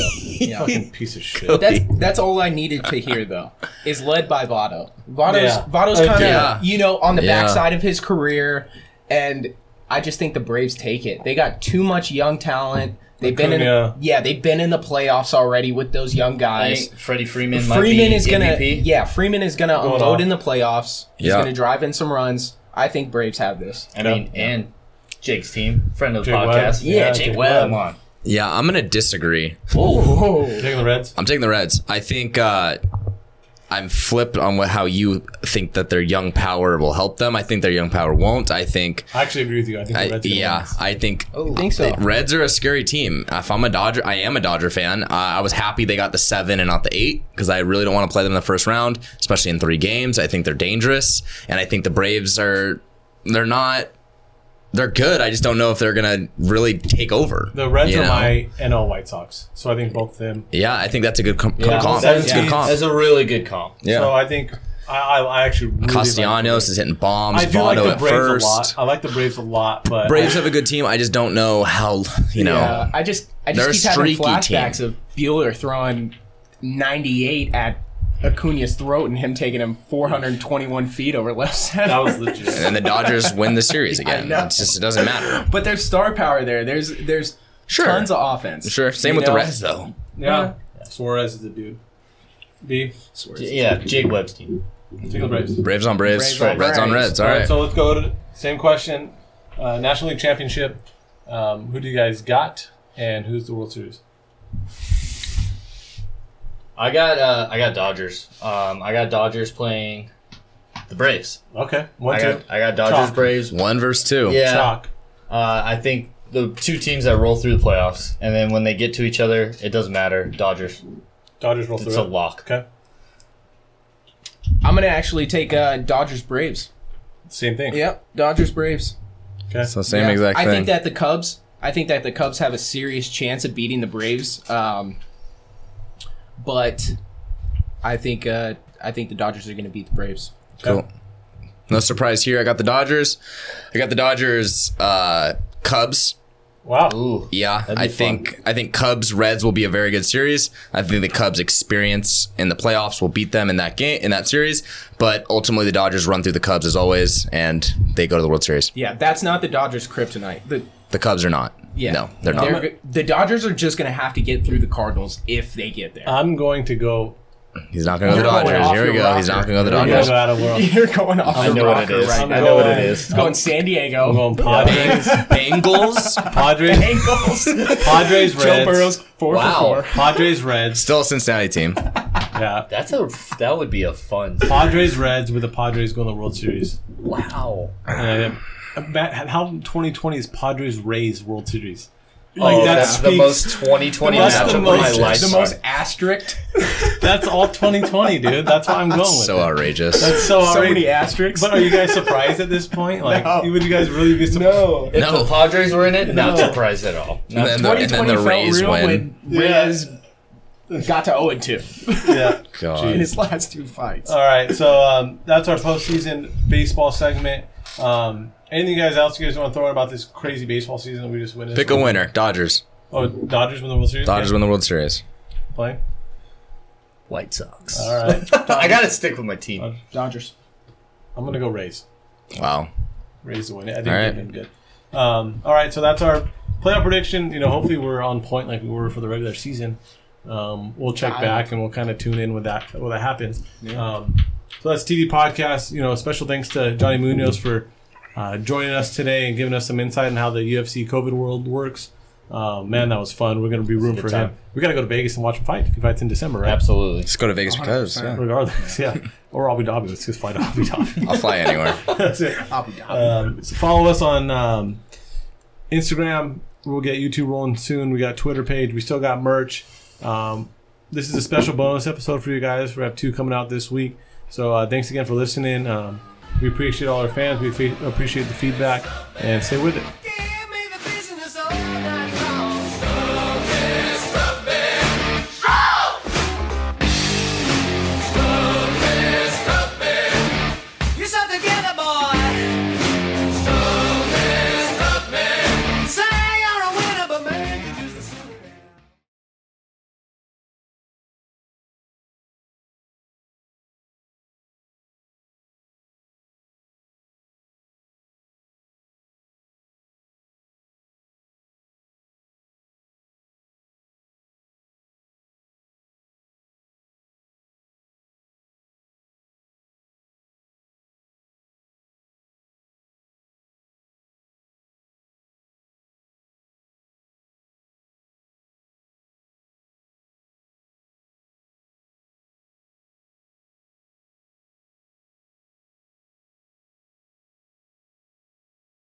so. Fucking piece of shit. That's all I needed to hear, though, is led by Votto. Votto's kind of, you know, on the backside of his career, and I just think the Braves take it. They got too much young talent. They've been in the playoffs already with those young guys. Freddie Freeman might be MVP. Yeah, Freeman is going to unload in the playoffs. He's going to drive in some runs. I think Braves have this. And Jake's team, friend of the podcast. Yeah, Jake Webb. Come on. Yeah, I'm going to disagree. Oh, taking the Reds. I'm taking the Reds. I think I'm flipped on how you think that their young power will help them. I think their young power won't. I actually agree with you. I think the Reds. I think so. Reds are a scary team. If I'm a Dodger, I am a Dodger fan. I was happy they got the 7 and not the 8 because I really don't want to play them in the first round, especially in 3 games. I think they're dangerous, and I think the Braves they're good. I just don't know if they're going to really take over. The Reds are my NL White Sox. So I think both of them. Yeah, I think that's a good comp. That's a really good comp. Yeah. So I think I actually really Castellanos is hitting bombs. I do like the Braves a lot. I like the Braves a lot. But Braves have a good team. I just don't know how, you know. Yeah, I just keep having flashbacks of Bueller throwing 98 at Acuna's throat and him taking him 421 feet over left center. That was legit. And then the Dodgers win the series again. It's just, it doesn't matter. But there's star power there. There's sure. tons of offense. Sure. Same you with know? The Reds, though. Yeah. Suarez is the dude. B. Suarez. Yeah, Jake Webb's team. Braves. Braves on Braves. Reds on Reds. All right. So let's go to the same question. National League Championship. Who do you guys got? And who's the World Series? I got Dodgers. I got Dodgers playing the Braves. Okay. 1-2. I got Dodgers Chalk. Braves. 1 versus 2. Yeah. Chalk. I think the two teams that roll through the playoffs, and then when they get to each other, it doesn't matter. Dodgers roll through. It's a lock. Okay. I'm going to actually take Dodgers Braves. Same thing. Yep. Dodgers Braves. Okay. So same yeah. exact thing. I think that the Cubs have a serious chance of beating the Braves. But I think the Dodgers are going to beat the Braves. Cool. Okay. No surprise here. I got the Dodgers. Cubs. Wow. Ooh, yeah, I think Cubs Reds will be a very good series. I think the Cubs' experience in the playoffs will beat them in that game, in that series. But ultimately, the Dodgers run through the Cubs as always, and they go to the World Series. Yeah, that's not the Dodgers' kryptonite. The Cubs are not. Yeah, no, they're not. The Dodgers are just going to have to get through the Cardinals if they get there. I'm going to go. He's not going to go to the Dodgers. Here we go. He's not going to go to the Dodgers. You're going off the rocker right now. I know what it is. It's going San Diego. I'm going Padres. Bengals. Padres. Bengals. Padres, Reds. Joe Burrow's 4-for-4. Padres, Reds. Still a Cincinnati team. Yeah. That would be a fun series. Padres, Reds with the Padres going to the World Series. Wow. Matt, how 2020 is Padres, Rays, World Series? Like that's the most 2020 matchup of my life. The most asterisk. That's all 2020, dude. That's why I'm going with so it. Outrageous. That's so many asterisks. But are you guys surprised at this point? Like, no. Would you guys really be surprised? No. If the Padres were in it, not surprised at all. Not and then the Rays win. Reyes got to 0-2. Yeah. God. In his last 2 fights. All right, so that's our postseason baseball segment. Anything you guys want to throw in about this crazy baseball season that we just witnessed? Pick a winner. Dodgers. Oh, Dodgers win the World Series? Dodgers win the World Series. Play? White Sox. All right. I got to stick with my team. Dodgers. I'm going to go Rays. Wow. Rays to win it. I think they've been good. All right, so that's our playoff prediction. You know, hopefully we're on point like we were for the regular season. We'll check back and we'll kind of tune in when that happens. Yeah. So that's TV Podcast. You know, special thanks to Johnny Munoz for joining us today and giving us some insight on how the UFC COVID world works. Man, that was fun. We're going to be room for him. We got to go to Vegas and watch him fight. He fights in December, right? Absolutely. Let's go to Vegas because. Yeah. Regardless, yeah. Or Abu Dhabi. Let's just fly to Abu Dhabi. I'll fly anywhere. That's it. Abu Dhabi. So follow us on Instagram. We'll get YouTube rolling soon. We got Twitter page. We still got merch. This is a special bonus episode for you guys. We have 2 coming out this week. So thanks again for listening. We appreciate all our fans. We appreciate the feedback, and stay with it.